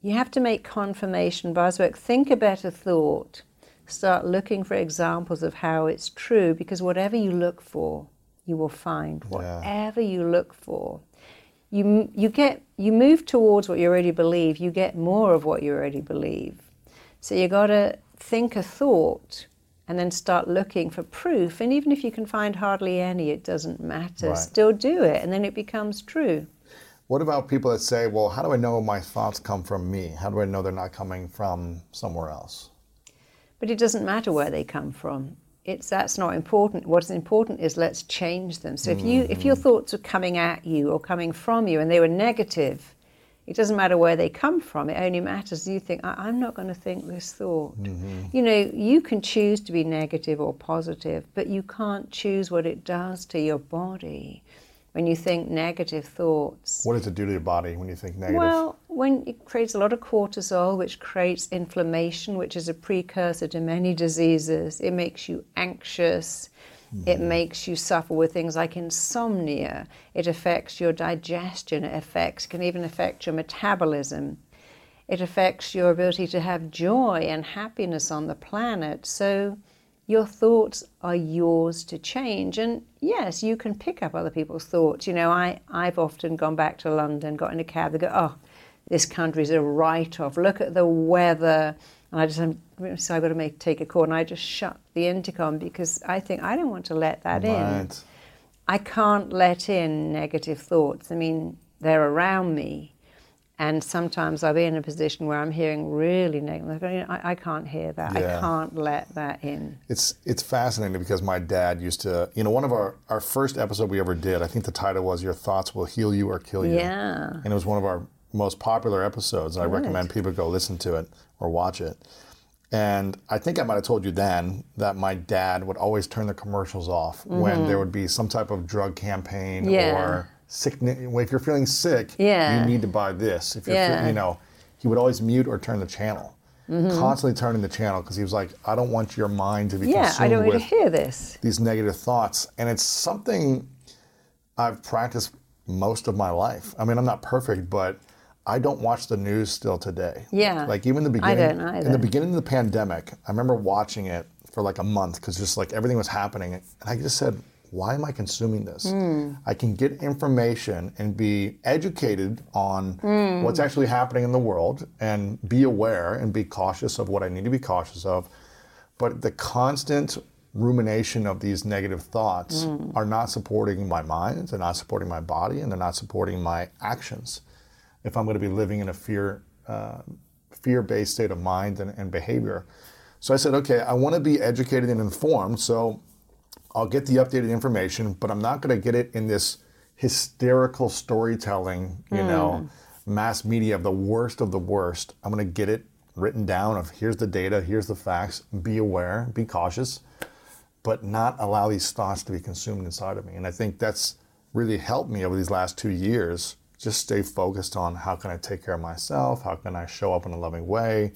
you have to make confirmation bias work. Think a better thought. Start looking for examples of how it's true, because whatever you look for, you will find. Whatever you look for, you move towards what you already believe. You get more of what you already believe. So you got to think a thought and then start looking for proof. And even if you can find hardly any, it doesn't matter. Right. Still do it, and then it becomes true. What about people that say, well, how do I know my thoughts come from me? How do I know they're not coming from somewhere else? But it doesn't matter where they come from. That's not important. What's important is let's change them. So if your thoughts were coming at you or coming from you and they were negative, it doesn't matter where they come from. It only matters you think, I'm not going to think this thought. Mm-hmm. You know, you can choose to be negative or positive, but you can't choose what it does to your body when you think negative thoughts. What does it do to your body when you think negative? Well, when it creates a lot of cortisol, which creates inflammation, which is a precursor to many diseases. It makes you anxious. Mm-hmm. It makes you suffer with things like insomnia. It affects your digestion. It can even affect your metabolism. It affects your ability to have joy and happiness on the planet. So your thoughts are yours to change. And yes, you can pick up other people's thoughts. You know, I've often gone back to London, got in a cab, they go, oh, this country's a write-off. Look at the weather. And I've got to take a call. And I just shut the intercom because I think I don't want to let that in. I can't let in negative thoughts. I mean, they're around me. And sometimes I'll be in a position where I'm hearing really negative. I can't hear that. Yeah. I can't let that in. It's fascinating because my dad used to, one of our first episode we ever did, I think the title was Your Thoughts Will Heal You or Kill You. Yeah. And it was one of our most popular episodes. And I recommend people go listen to it or watch it. And I think I might have told you then that my dad would always turn the commercials off when there would be some type of drug campaign or sickness. If you're feeling sick, you need to buy this. If you're feeling, he would always mute or turn the channel, constantly turning the channel, because he was like, I don't want your mind to be consumed I don't want to hear this. These negative thoughts. And it's something I've practiced most of my life. I mean, I'm not perfect, but I don't watch the news still today. Yeah. Like even in the beginning of the pandemic, I remember watching it for like a month because just like everything was happening. And I just said, why am I consuming this? I can get information and be educated on what's actually happening in the world and be aware and be cautious of what I need to be cautious of. But the constant rumination of these negative thoughts are not supporting my mind, they're not supporting my body, and they're not supporting my actions. If I'm going to be living in a fear-based state of mind and behavior. So I said, okay, I want to be educated and informed, so I'll get the updated information, but I'm not going to get it in this hysterical storytelling, mass media of the worst. I'm going to get it written down of here's the data, here's the facts, be aware, be cautious, but not allow these thoughts to be consumed inside of me. And I think that's really helped me over these last 2 years, just stay focused on how can I take care of myself? How can I show up in a loving way?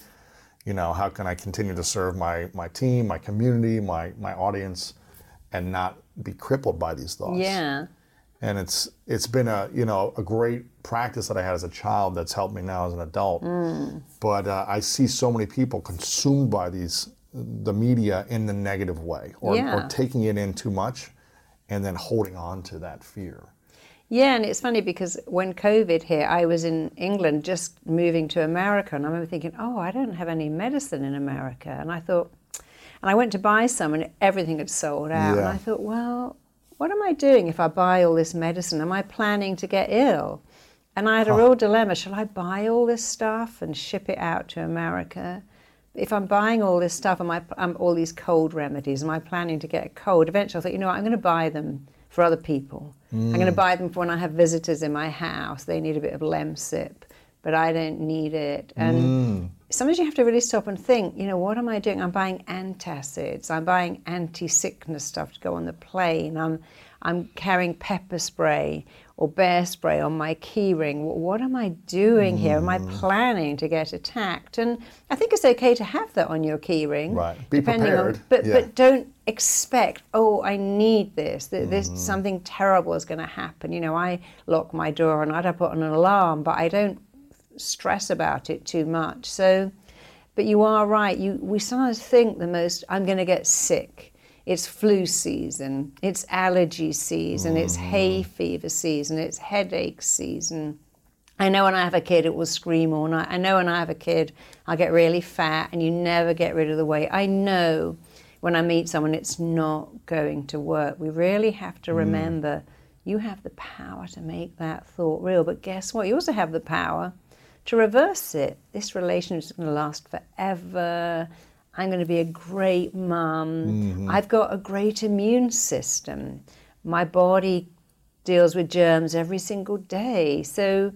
How can I continue to serve my team, my community, my audience? And not be crippled by these thoughts. Yeah. And it's been a great practice that I had as a child that's helped me now as an adult. Mm. But I see so many people consumed by the media in the negative way or taking it in too much and then holding on to that fear. Yeah, and it's funny because when COVID hit, I was in England just moving to America, and I remember thinking, oh, I don't have any medicine in America. And I thought, and I went to buy some and everything had sold out. Yeah. And I thought, well, what am I doing if I buy all this medicine? Am I planning to get ill? And I had a real dilemma. Shall I buy all this stuff and ship it out to America? If I'm buying all this stuff, all these cold remedies, am I planning to get a cold? Eventually I thought, you know what, I'm going to buy them for other people. Mm. I'm going to buy them for when I have visitors in my house. They need a bit of Lemsip, but I don't need it. And sometimes you have to really stop and think, you know, what am I doing? I'm buying antacids. I'm buying anti-sickness stuff to go on the plane. I'm carrying pepper spray or bear spray on my keyring. What am I doing here? Am I planning to get attacked? And I think it's okay to have that on your keyring. Right. Be prepared. But don't expect, oh, I need this. This something terrible is going to happen. You know, I lock my door and I put on an alarm, but I don't stress about it too much. So, but you are right. We sometimes think the most, I'm going to get sick. It's flu season, it's allergy season, it's hay fever season, it's headache season. I know when I have a kid, it will scream all night. I know when I have a kid, I'll get really fat and you never get rid of the weight. I know when I meet someone, it's not going to work. We really have to remember you have the power to make that thought real. But guess what? You also have the power to reverse it. This relationship is going to last forever. I'm going to be a great mum. Mm-hmm. I've got a great immune system. My body deals with germs every single day. So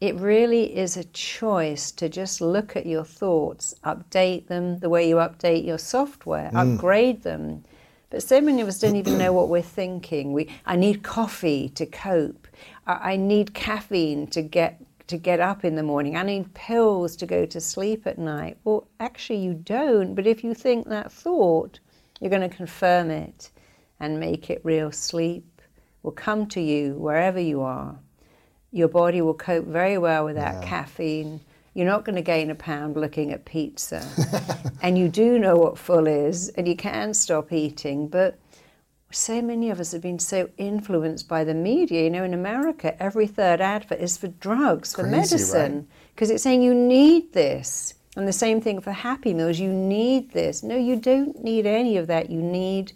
it really is a choice to just look at your thoughts, update them the way you update your software, upgrade them. But so many of us don't even know what we're thinking. I need coffee to cope. I need caffeine to get up in the morning. I need pills to go to sleep at night. Well, actually you don't, but if you think that thought, you're going to confirm it and make it real. Sleep will come to you wherever you are. Your body will cope very well without caffeine. You're not going to gain a pound looking at pizza. And you do know what full is, and you can stop eating, but so many of us have been so influenced by the media. You know, in America, every third advert is for drugs, for medicine, because it's saying you need this. And the same thing for Happy Meals, you need this. No, you don't need any of that. You need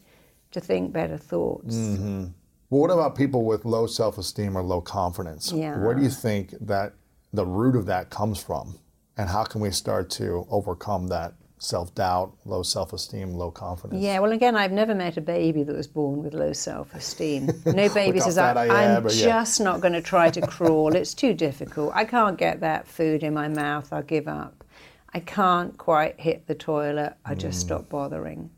to think better thoughts. Mm-hmm. Well, what about people with low self-esteem or low confidence? Yeah. Where do you think that the root of that comes from? And how can we start to overcome that? Self-doubt, low self-esteem, low confidence. Yeah, well, again, I've never met a baby that was born with low self-esteem. No baby says, I'm just not going to try to crawl. It's too difficult. I can't get that food in my mouth. I'll give up. I can't quite hit the toilet. I just stop bothering.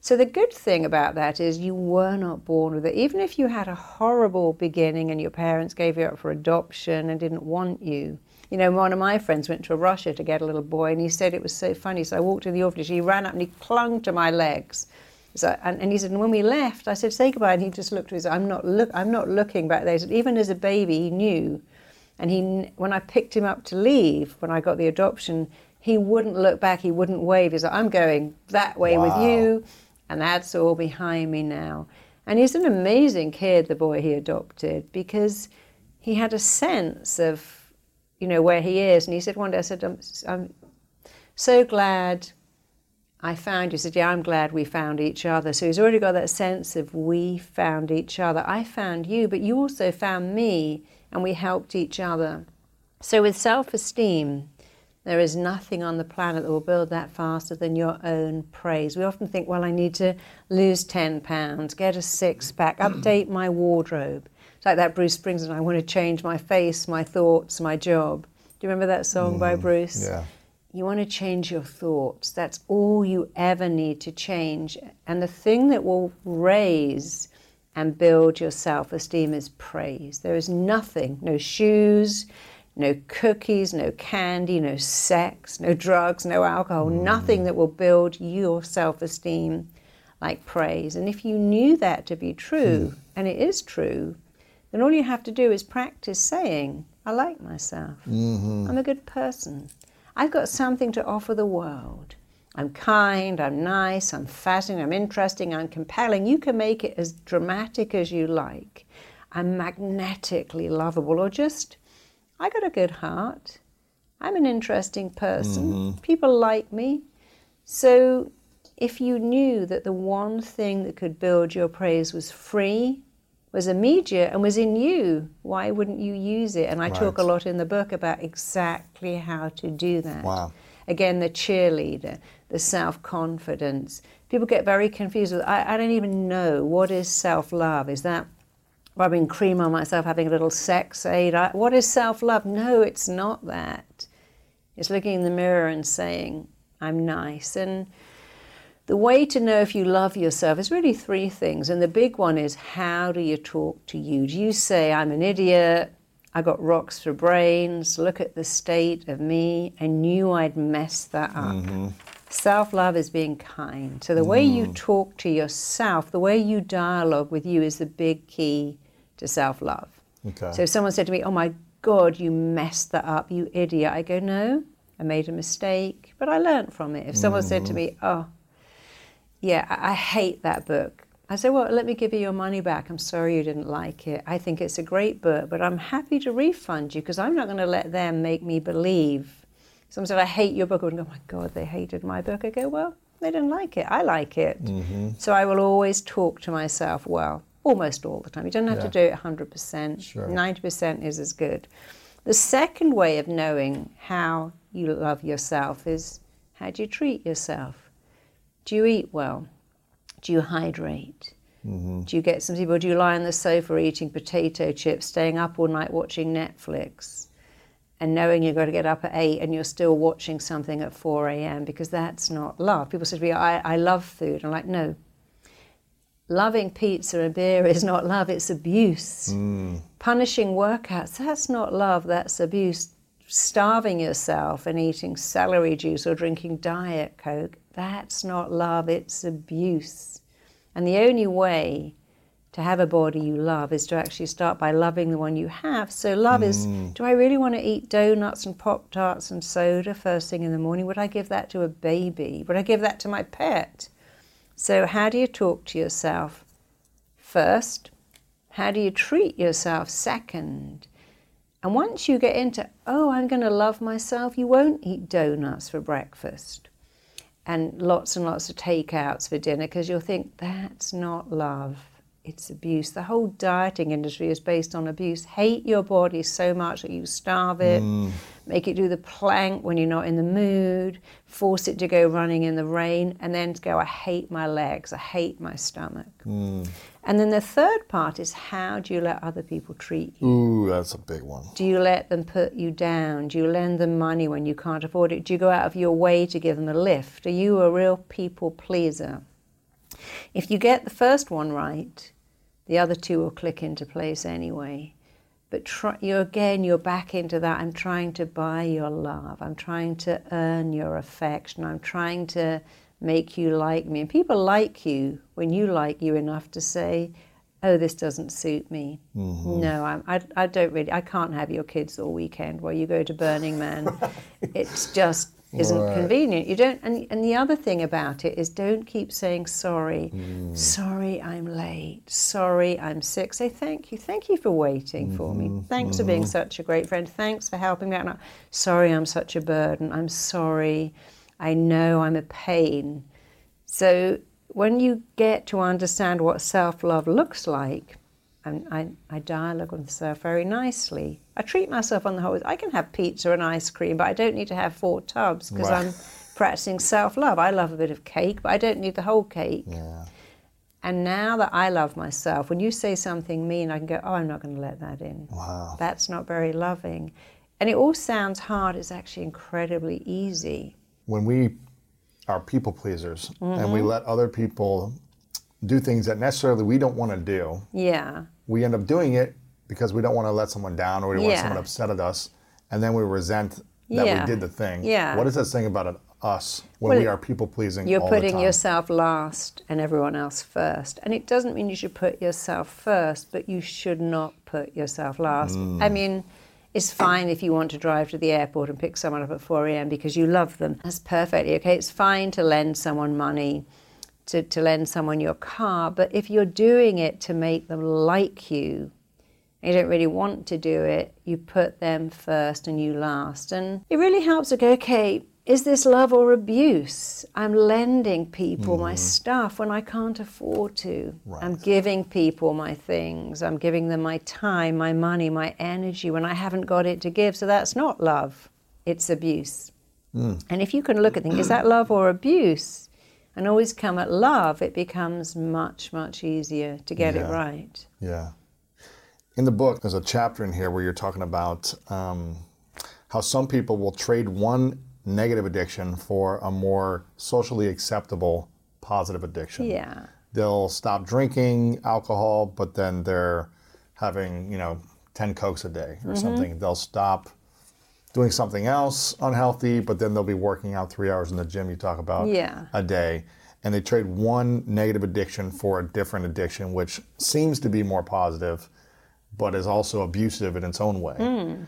So the good thing about that is you were not born with it. Even if you had a horrible beginning and your parents gave you up for adoption and didn't want you. You know, one of my friends went to Russia to get a little boy, and he said it was so funny. So I walked in the orphanage, he ran up and he clung to my legs. So, and he said, and when we left, I said, say goodbye. And he just looked at me, I'm not looking back there. He said, even as a baby, he knew. And when I picked him up to leave, when I got the adoption, he wouldn't look back, he wouldn't wave. He's like, I'm going that way with you, and that's all behind me now. And he's an amazing kid, the boy he adopted, because he had a sense of, you know, where he is. And he said one day, I said, I'm so glad I found you. He said, yeah, I'm glad we found each other. So he's already got that sense of we found each other. I found you, but you also found me, and we helped each other. So with self-esteem, there is nothing on the planet that will build that faster than your own praise. We often think, well, I need to lose 10 pounds, get a six-pack, update my wardrobe. It's like that Bruce Springsteen, I want to change my face, my thoughts, my job. Do you remember that song by Bruce? Yeah. You want to change your thoughts. That's all you ever need to change. And the thing that will raise and build your self-esteem is praise. There is nothing, no shoes, no cookies, no candy, no sex, no drugs, no alcohol, nothing that will build your self-esteem like praise. And if you knew that to be true, and it is true, then all you have to do is practice saying, I like myself. Mm-hmm. I'm a good person. I've got something to offer the world. I'm kind, I'm nice, I'm fascinating, I'm interesting, I'm compelling. You can make it as dramatic as you like. I'm magnetically lovable, or just, I got a good heart. I'm an interesting person. Mm-hmm. People like me. So if you knew that the one thing that could build your praise was free, was immediate, and was in you, why wouldn't you use it? And I talk a lot in the book about exactly how to do that. Wow. Again, the cheerleader, the self-confidence. People get very confused with, I don't even know, what is self-love? Is that rubbing cream on myself, having a little sex aid? What is self-love? No, it's not that. It's looking in the mirror and saying, I'm nice. And the way to know if you love yourself is really three things, and the big one is, how do you talk to you? Do you say, I'm an idiot, I got rocks for brains, look at the state of me, I knew I'd mess that up. Mm-hmm. Self-love is being kind. So the way you talk to yourself, the way you dialogue with you is the big key to self-love. Okay. So if someone said to me, oh my God, you messed that up, you idiot, I go, no, I made a mistake, but I learned from it. If someone said to me, oh, yeah, I hate that book. I say, well, let me give you your money back. I'm sorry you didn't like it. I think it's a great book, but I'm happy to refund you because I'm not going to let them make me believe. Someone said, I hate your book. I would go, oh my God, they hated my book. I go, well, they didn't like it. I like it. Mm-hmm. So I will always talk to myself well, almost all the time. You don't have to do it 100%. Sure. 90% is as good. The second way of knowing how you love yourself is, how do you treat yourself? Do you eat well? Do you hydrate? Mm-hmm. Do you get some sleep? Or do you lie on the sofa eating potato chips, staying up all night watching Netflix, and knowing you've got to get up at 8 and you're still watching something at 4 a.m. because that's not love. People say to me, I love food. I'm like, no. Loving pizza and beer is not love, it's abuse. Mm. Punishing workouts, that's not love, that's abuse. Starving yourself and eating celery juice or drinking Diet Coke, that's not love, it's abuse. And the only way to have a body you love is to actually start by loving the one you have. So love is, do I really want to eat donuts and Pop-Tarts and soda first thing in the morning? Would I give that to a baby? Would I give that to my pet? So how do you talk to yourself first? How do you treat yourself second? And once you get into, oh, I'm going to love myself, you won't eat donuts for breakfast and lots of takeouts for dinner, because you'll think, that's not love, it's abuse. The whole dieting industry is based on abuse. Hate your body so much that you starve it, make it do the plank when you're not in the mood, force it to go running in the rain, and then go, I hate my legs, I hate my stomach. And then the third part is, how do you let other people treat you? Ooh, that's a big one. Do you let them put you down? Do you lend them money when you can't afford it? Do you go out of your way to give them a lift? Are you a real people pleaser? If you get the first one right, the other two will click into place anyway. But you're back into that, I'm trying to buy your love, I'm trying to earn your affection, I'm trying to make you like me. And people like you when you like you enough to say, oh, this doesn't suit me. Mm-hmm. No, I don't really, I can't have your kids all weekend while you go to Burning Man. It just isn't convenient. You don't, and the other thing about it is, don't keep saying sorry. Sorry, I'm late. Sorry, I'm sick. Say thank you. Thank you for waiting for me. Thanks for being such a great friend. Thanks for helping me out. No, sorry, I'm such a burden. I'm sorry. I know I'm a pain. So when you get to understand what self-love looks like, and I dialogue with myself very nicely. I treat myself on the whole. I can have pizza and ice cream, but I don't need to have 4 tubs because I'm practicing self-love. I love a bit of cake, but I don't need the whole cake. Yeah. And now that I love myself, when you say something mean, I can go, oh, I'm not going to let that in. Wow. That's not very loving. And it all sounds hard. It's actually incredibly easy. When we are people pleasers and we let other people do things that necessarily we don't want to do, we end up doing it because we don't want to let someone down, or we don't want someone upset at us, and then we resent that we did the thing. Yeah. What is that saying about us when we are people pleasing all the time? You're putting yourself last and everyone else first. And it doesn't mean you should put yourself first, but you should not put yourself last. Mm. I mean, it's fine if you want to drive to the airport and pick someone up at 4 a.m. because you love them. That's perfectly okay. It's fine to lend someone money, to lend someone your car, but if you're doing it to make them like you, you don't really want to do it, you put them first and you last. And it really helps to go, okay, is this love or abuse? I'm lending people my stuff when I can't afford to. Right. I'm giving people my things. I'm giving them my time, my money, my energy when I haven't got it to give. So that's not love, it's abuse. Mm. And if you can look at things, is that love or abuse? And always come at love, it becomes much, much easier to get it right. Yeah. In the book, there's a chapter in here where you're talking about how some people will trade one negative addiction for a more socially acceptable positive addiction. Yeah. They'll stop drinking alcohol, but then they're having, 10 Cokes a day or something. They'll stop doing something else unhealthy, but then they'll be working out 3 hours in the gym you talk about a day. And they trade one negative addiction for a different addiction, which seems to be more positive, but is also abusive in its own way. Mm.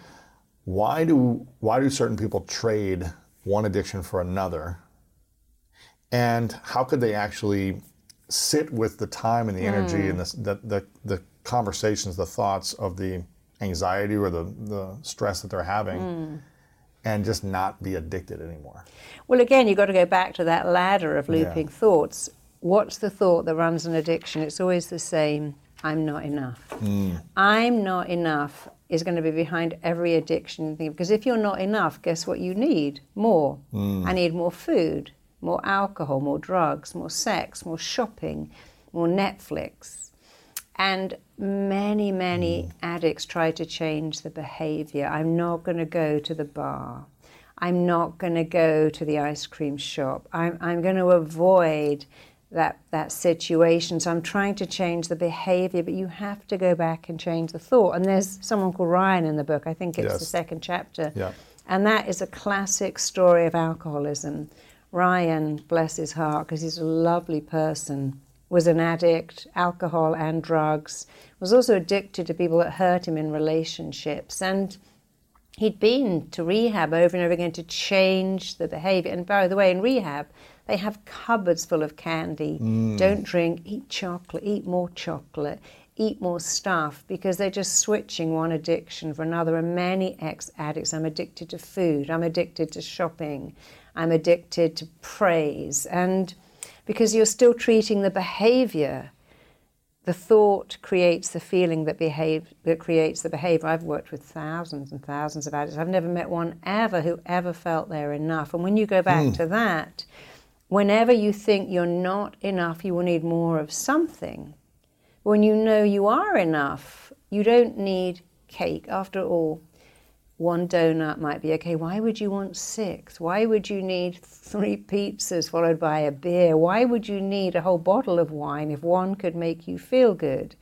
Why do certain people trade one addiction for another? And how could they actually sit with the time and the energy and the conversations, the thoughts of the anxiety or the stress that they're having and just not be addicted anymore? Well, again, you've got to go back to that ladder of looping thoughts. What's the thought that runs an addiction? It's always the same. I'm not enough. Mm. I'm not enough is going to be behind every addiction thing. Because if you're not enough, guess what you need? More. Mm. I need more food, more alcohol, more drugs, more sex, more shopping, more Netflix. And many addicts try to change the behavior. I'm not going to go to the bar. I'm not going to go to the ice cream shop. I'm going to avoid that situation. So I'm trying to change the behavior, but you have to go back and change the thought. And there's someone called Ryan in the book, I think it's the second chapter. Yeah. And that is a classic story of alcoholism. Ryan, bless his heart, because he's a lovely person, was an addict, alcohol and drugs, was also addicted to people that hurt him in relationships. And he'd been to rehab over and over again to change the behavior. And by the way, in rehab, they have cupboards full of candy. Mm. Don't drink, eat chocolate, eat more chocolate, eat more stuff, because they're just switching one addiction for another. And many ex-addicts, I'm addicted to food, I'm addicted to shopping, I'm addicted to praise. And because you're still treating the behavior, the thought creates the feeling that creates the behavior. I've worked with thousands and thousands of addicts. I've never met one ever who ever felt they're enough. And when you go back to that, whenever you think you're not enough, you will need more of something. When you know you are enough, you don't need cake. After all, one donut might be okay. Why would you want 6? Why would you need 3 pizzas followed by a beer? Why would you need a whole bottle of wine if one could make you feel good?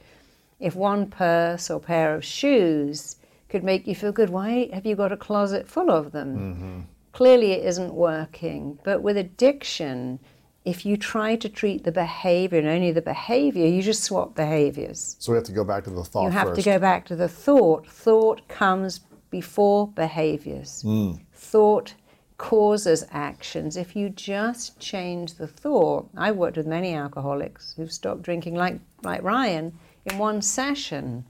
If one purse or pair of shoes could make you feel good, why have you got a closet full of them? Mm-hmm. Clearly it isn't working. But with addiction, if you try to treat the behavior and only the behavior, you just swap behaviors. So we have to go back to the thought first. You have to go back to the thought. Thought comes before behaviors. Mm. Thought causes actions. If you just change the thought, I worked with many alcoholics who've stopped drinking, like Ryan, in one session,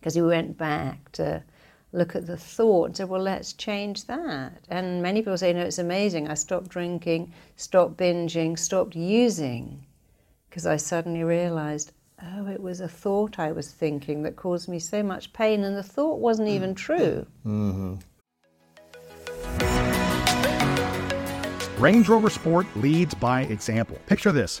because he went back to look at the thought and said, well, let's change that. And many people say, no, it's amazing. I stopped drinking, stopped binging, stopped using, because I suddenly realized, oh, it was a thought I was thinking that caused me so much pain, and the thought wasn't even true. Mm-hmm. Range Rover Sport leads by example. Picture this.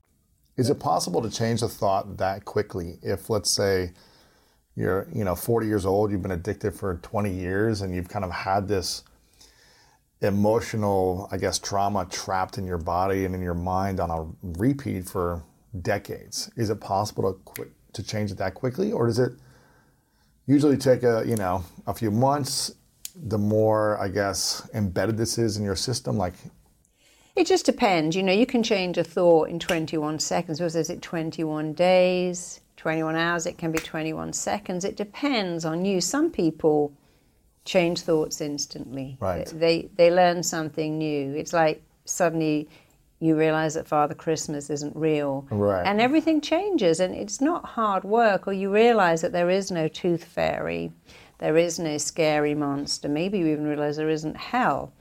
Is it possible to change a thought that quickly? If, let's say, you're 40 years old, you've been addicted for 20 years, and you've kind of had this emotional, trauma trapped in your body and in your mind on a repeat for decades. Is it possible to change it that quickly, or does it usually take a few months? The more embedded this is in your system, It just depends. You can change a thought in 21 seconds. Or is it 21 days, 21 hours? It can be 21 seconds. It depends on you. Some people change thoughts instantly. Right. They learn something new. It's like suddenly you realize that Father Christmas isn't real. Right. And everything changes. And it's not hard work. Or you realize that there is no tooth fairy. There is no scary monster. Maybe you even realize there isn't hell.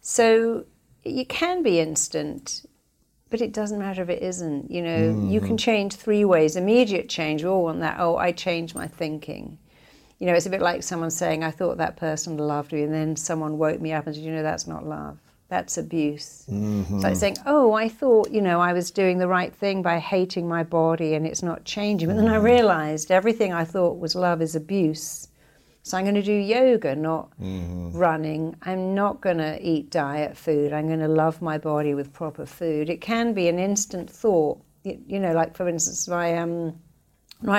So it can be instant, but it doesn't matter if it isn't. You can change three ways. Immediate change, we all want that. Oh, I changed my thinking. It's a bit like someone saying, I thought that person loved me, and then someone woke me up and said, that's not love. That's abuse. Mm-hmm. It's like saying, oh, I thought, I was doing the right thing by hating my body and it's not changing. But then I realized everything I thought was love is abuse. So I'm going to do yoga, not running. I'm not going to eat diet food. I'm going to love my body with proper food. It can be an instant thought. Like for instance, my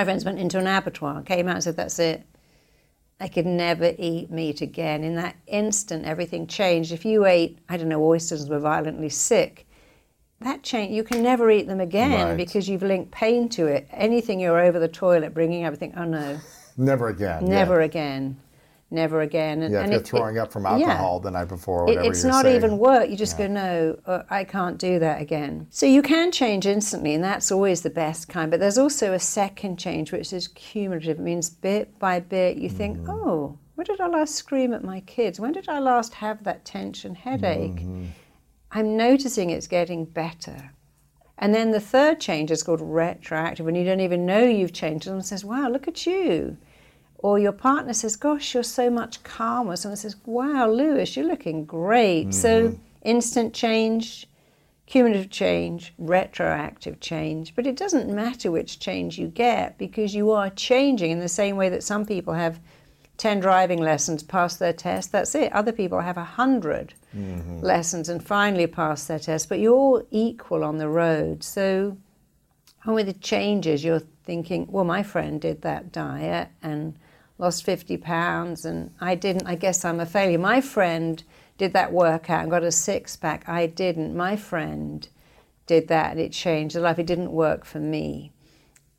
friends went into an abattoir, came out and said, that's it. I could never eat meat again. In that instant, everything changed. If you ate, oysters and were violently sick, that change, you can never eat them again because you've linked pain to it. Anything you're over the toilet, bringing everything, oh no. Never again. Never again. And if you're throwing up from alcohol the night before or whatever it's not saying. Even work. You just go, no, I can't do that again. So you can change instantly, and that's always the best kind. But there's also a second change, which is cumulative. It means bit by bit you think, oh, when did I last scream at my kids? When did I last have that tension headache? Mm-hmm. I'm noticing it's getting better. And then the third change is called retroactive, and you don't even know you've changed. Someone says, wow, look at you. Or your partner says, gosh, you're so much calmer. Someone says, wow, Lewis, you're looking great. Mm-hmm. So instant change, cumulative change, retroactive change. But it doesn't matter which change you get because you are changing in the same way that some people have 10 driving lessons, pass their test, that's it. Other people have 100 lessons and finally pass their test, but you're all equal on the road. So with the changes, you're thinking, well, my friend did that diet and lost 50 pounds and I didn't, I guess I'm a failure. My friend did that workout and got a six-pack, I didn't. My friend did that and it changed their life, it didn't work for me.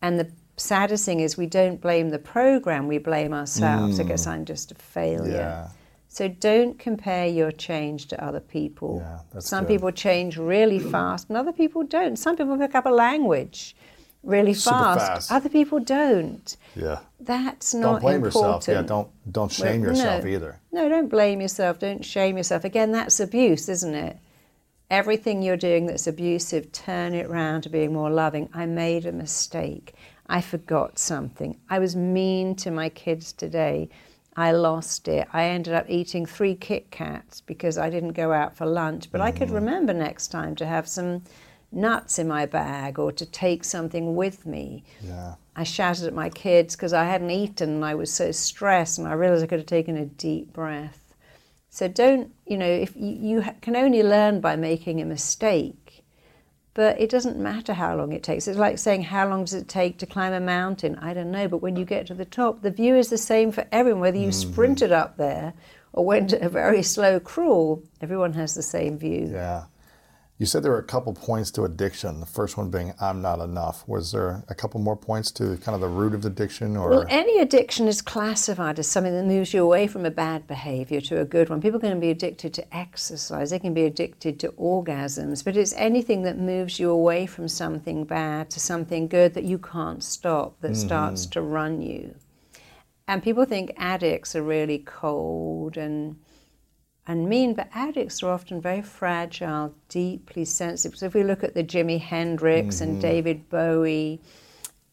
And the saddest thing is we don't blame the program, we blame ourselves. I guess I'm just a failure. Yeah. So don't compare your change to other people. Yeah, that's some good. People change really fast and other people don't. Some people pick up a language really fast. Other people don't. Yeah. That's not important. Don't blame yourself. Yeah, don't shame yourself either. No, don't blame yourself, don't shame yourself. Again, that's abuse, isn't it? Everything you're doing that's abusive, turn it around to being more loving. I made a mistake. I forgot something. I was mean to my kids today. I lost it. I ended up eating 3 Kit Kats because I didn't go out for lunch. But I could remember next time to have some nuts in my bag or to take something with me. Yeah. I shouted at my kids because I hadn't eaten and I was so stressed and I realized I could have taken a deep breath. So don't, if you can only learn by making a mistake. But it doesn't matter how long it takes. It's like saying, how long does it take to climb a mountain? I don't know, but when you get to the top, the view is the same for everyone. Whether you sprinted up there or went at a very slow crawl, everyone has the same view. Yeah. You said there were a couple points to addiction, the first one being I'm not enough. Was there a couple more points to kind of the root of addiction? Or? Well, any addiction is classified as something that moves you away from a bad behavior to a good one. People can be addicted to exercise. They can be addicted to orgasms. But it's anything that moves you away from something bad to something good that you can't stop, that starts to run you. And people think addicts are really cold and mean, but addicts are often very fragile, deeply sensitive. So if we look at the Jimi Hendrix and David Bowie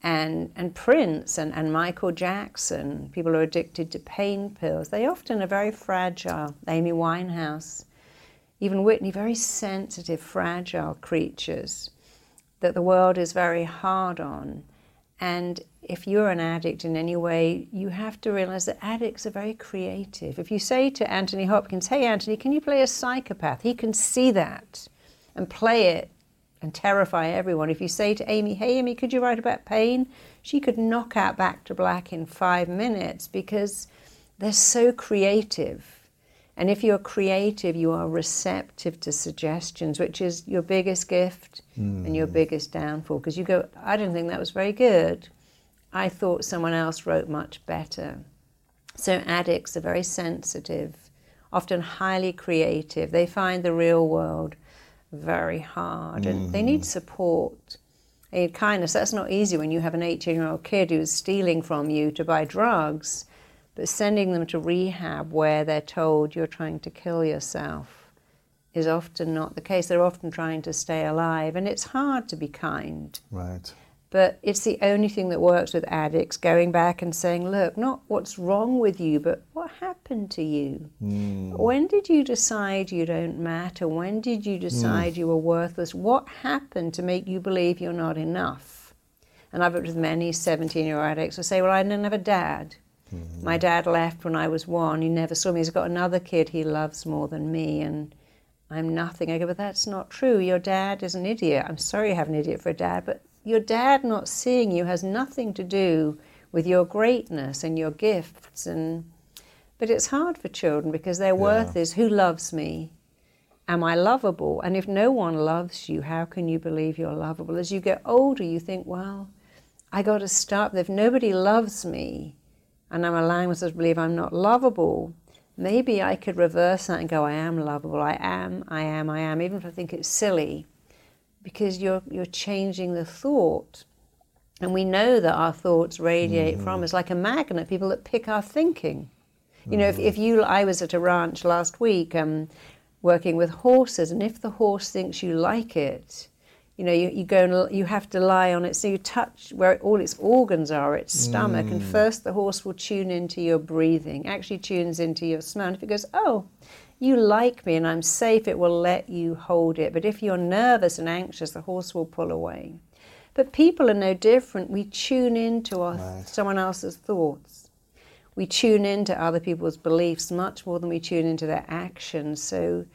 and Prince and Michael Jackson, people are addicted to pain pills. They often are very fragile. Amy Winehouse, even Whitney, very sensitive, fragile creatures that the world is very hard on. And if you're an addict in any way, you have to realize that addicts are very creative. If you say to Anthony Hopkins, hey, Anthony, can you play a psychopath? He can see that and play it and terrify everyone. If you say to Amy, hey, Amy, could you write about pain? She could knock out Back to Black in 5 minutes because they're so creative. And if you're creative, you are receptive to suggestions, which is your biggest gift and your biggest downfall. Because you go, I didn't think that was very good. I thought someone else wrote much better. So addicts are very sensitive, often highly creative. They find the real world very hard and they need support. They need kindness. That's not easy when you have an 18-year-old kid who's stealing from you to buy drugs, but sending them to rehab where they're told you're trying to kill yourself is often not the case. They're often trying to stay alive, and it's hard to be kind. Right. But it's the only thing that works with addicts, going back and saying, look, not what's wrong with you, but what happened to you? When did you decide you don't matter? When did you decide you were worthless? What happened to make you believe you're not enough? And I've worked with many 17-year-old addicts who say, well, I didn't have a dad. My dad left when I was one. He never saw me. He's got another kid he loves more than me, and I'm nothing. I go, but that's not true. Your dad is an idiot. I'm sorry you have an idiot for a dad, but your dad not seeing you has nothing to do with your greatness and your gifts. But it's hard for children because their worth is, who loves me? Am I lovable? And if no one loves you, how can you believe you're lovable? As you get older, you think, well, I got to stop. If nobody loves me and I'm allowing myself to believe I'm not lovable, maybe I could reverse that and go, I am lovable. I am, even if I think it's silly. Because you're changing the thought. And we know that our thoughts radiate from us like a magnet, people that pick our thinking. You know, I was at a ranch last week working with horses, and if the horse thinks you like it, you know, you go and you have to lie on it, so you touch where all its organs are, its stomach, and first the horse will tune into your breathing, actually tunes into your smell. And if it goes, oh, you like me and I'm safe, it will let you hold it. But if you're nervous and anxious, the horse will pull away. But people are no different. We tune into someone else's thoughts. We tune into other people's beliefs much more than we tune into their actions. So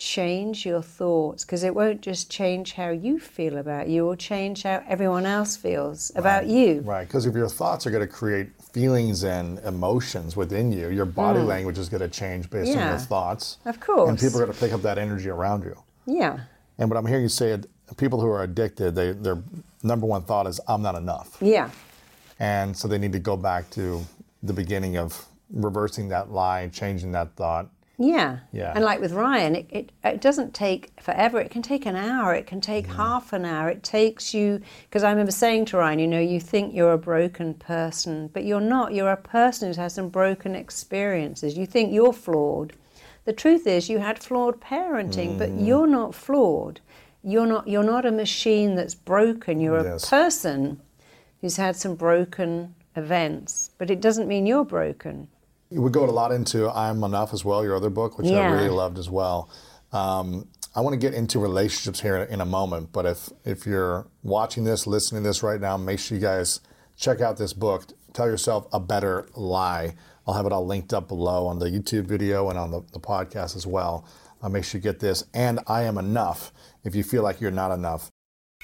change your thoughts, because it won't just change how you feel about you, it will change how everyone else feels about you. Right, because if your thoughts are going to create feelings and emotions within you, your body language is going to change based on your thoughts. Of course. And people are going to pick up that energy around you. Yeah. And what I'm hearing you say, people who are addicted, their number one thought is, I'm not enough. Yeah. And so they need to go back to the beginning of reversing that lie, changing that thought. Yeah. And like with Ryan, it doesn't take forever. It can take an hour. It can take half an hour. It takes you, because I remember saying to Ryan, you know, you think you're a broken person, but you're not. You're a person who's had some broken experiences. You think you're flawed. The truth is you had flawed parenting, but you're not flawed. You're not a machine that's broken. You're a person who's had some broken events, but it doesn't mean you're broken. We go a lot into I'm Enough as well, your other book, which I really loved as well. I want to get into relationships here in a moment, but if you're watching this, listening to this right now, make sure you guys check out this book, Tell Yourself a Better Lie. I'll have it all linked up below on the YouTube video and on the podcast as well. Make sure you get this, and I Am Enough if you feel like you're not enough.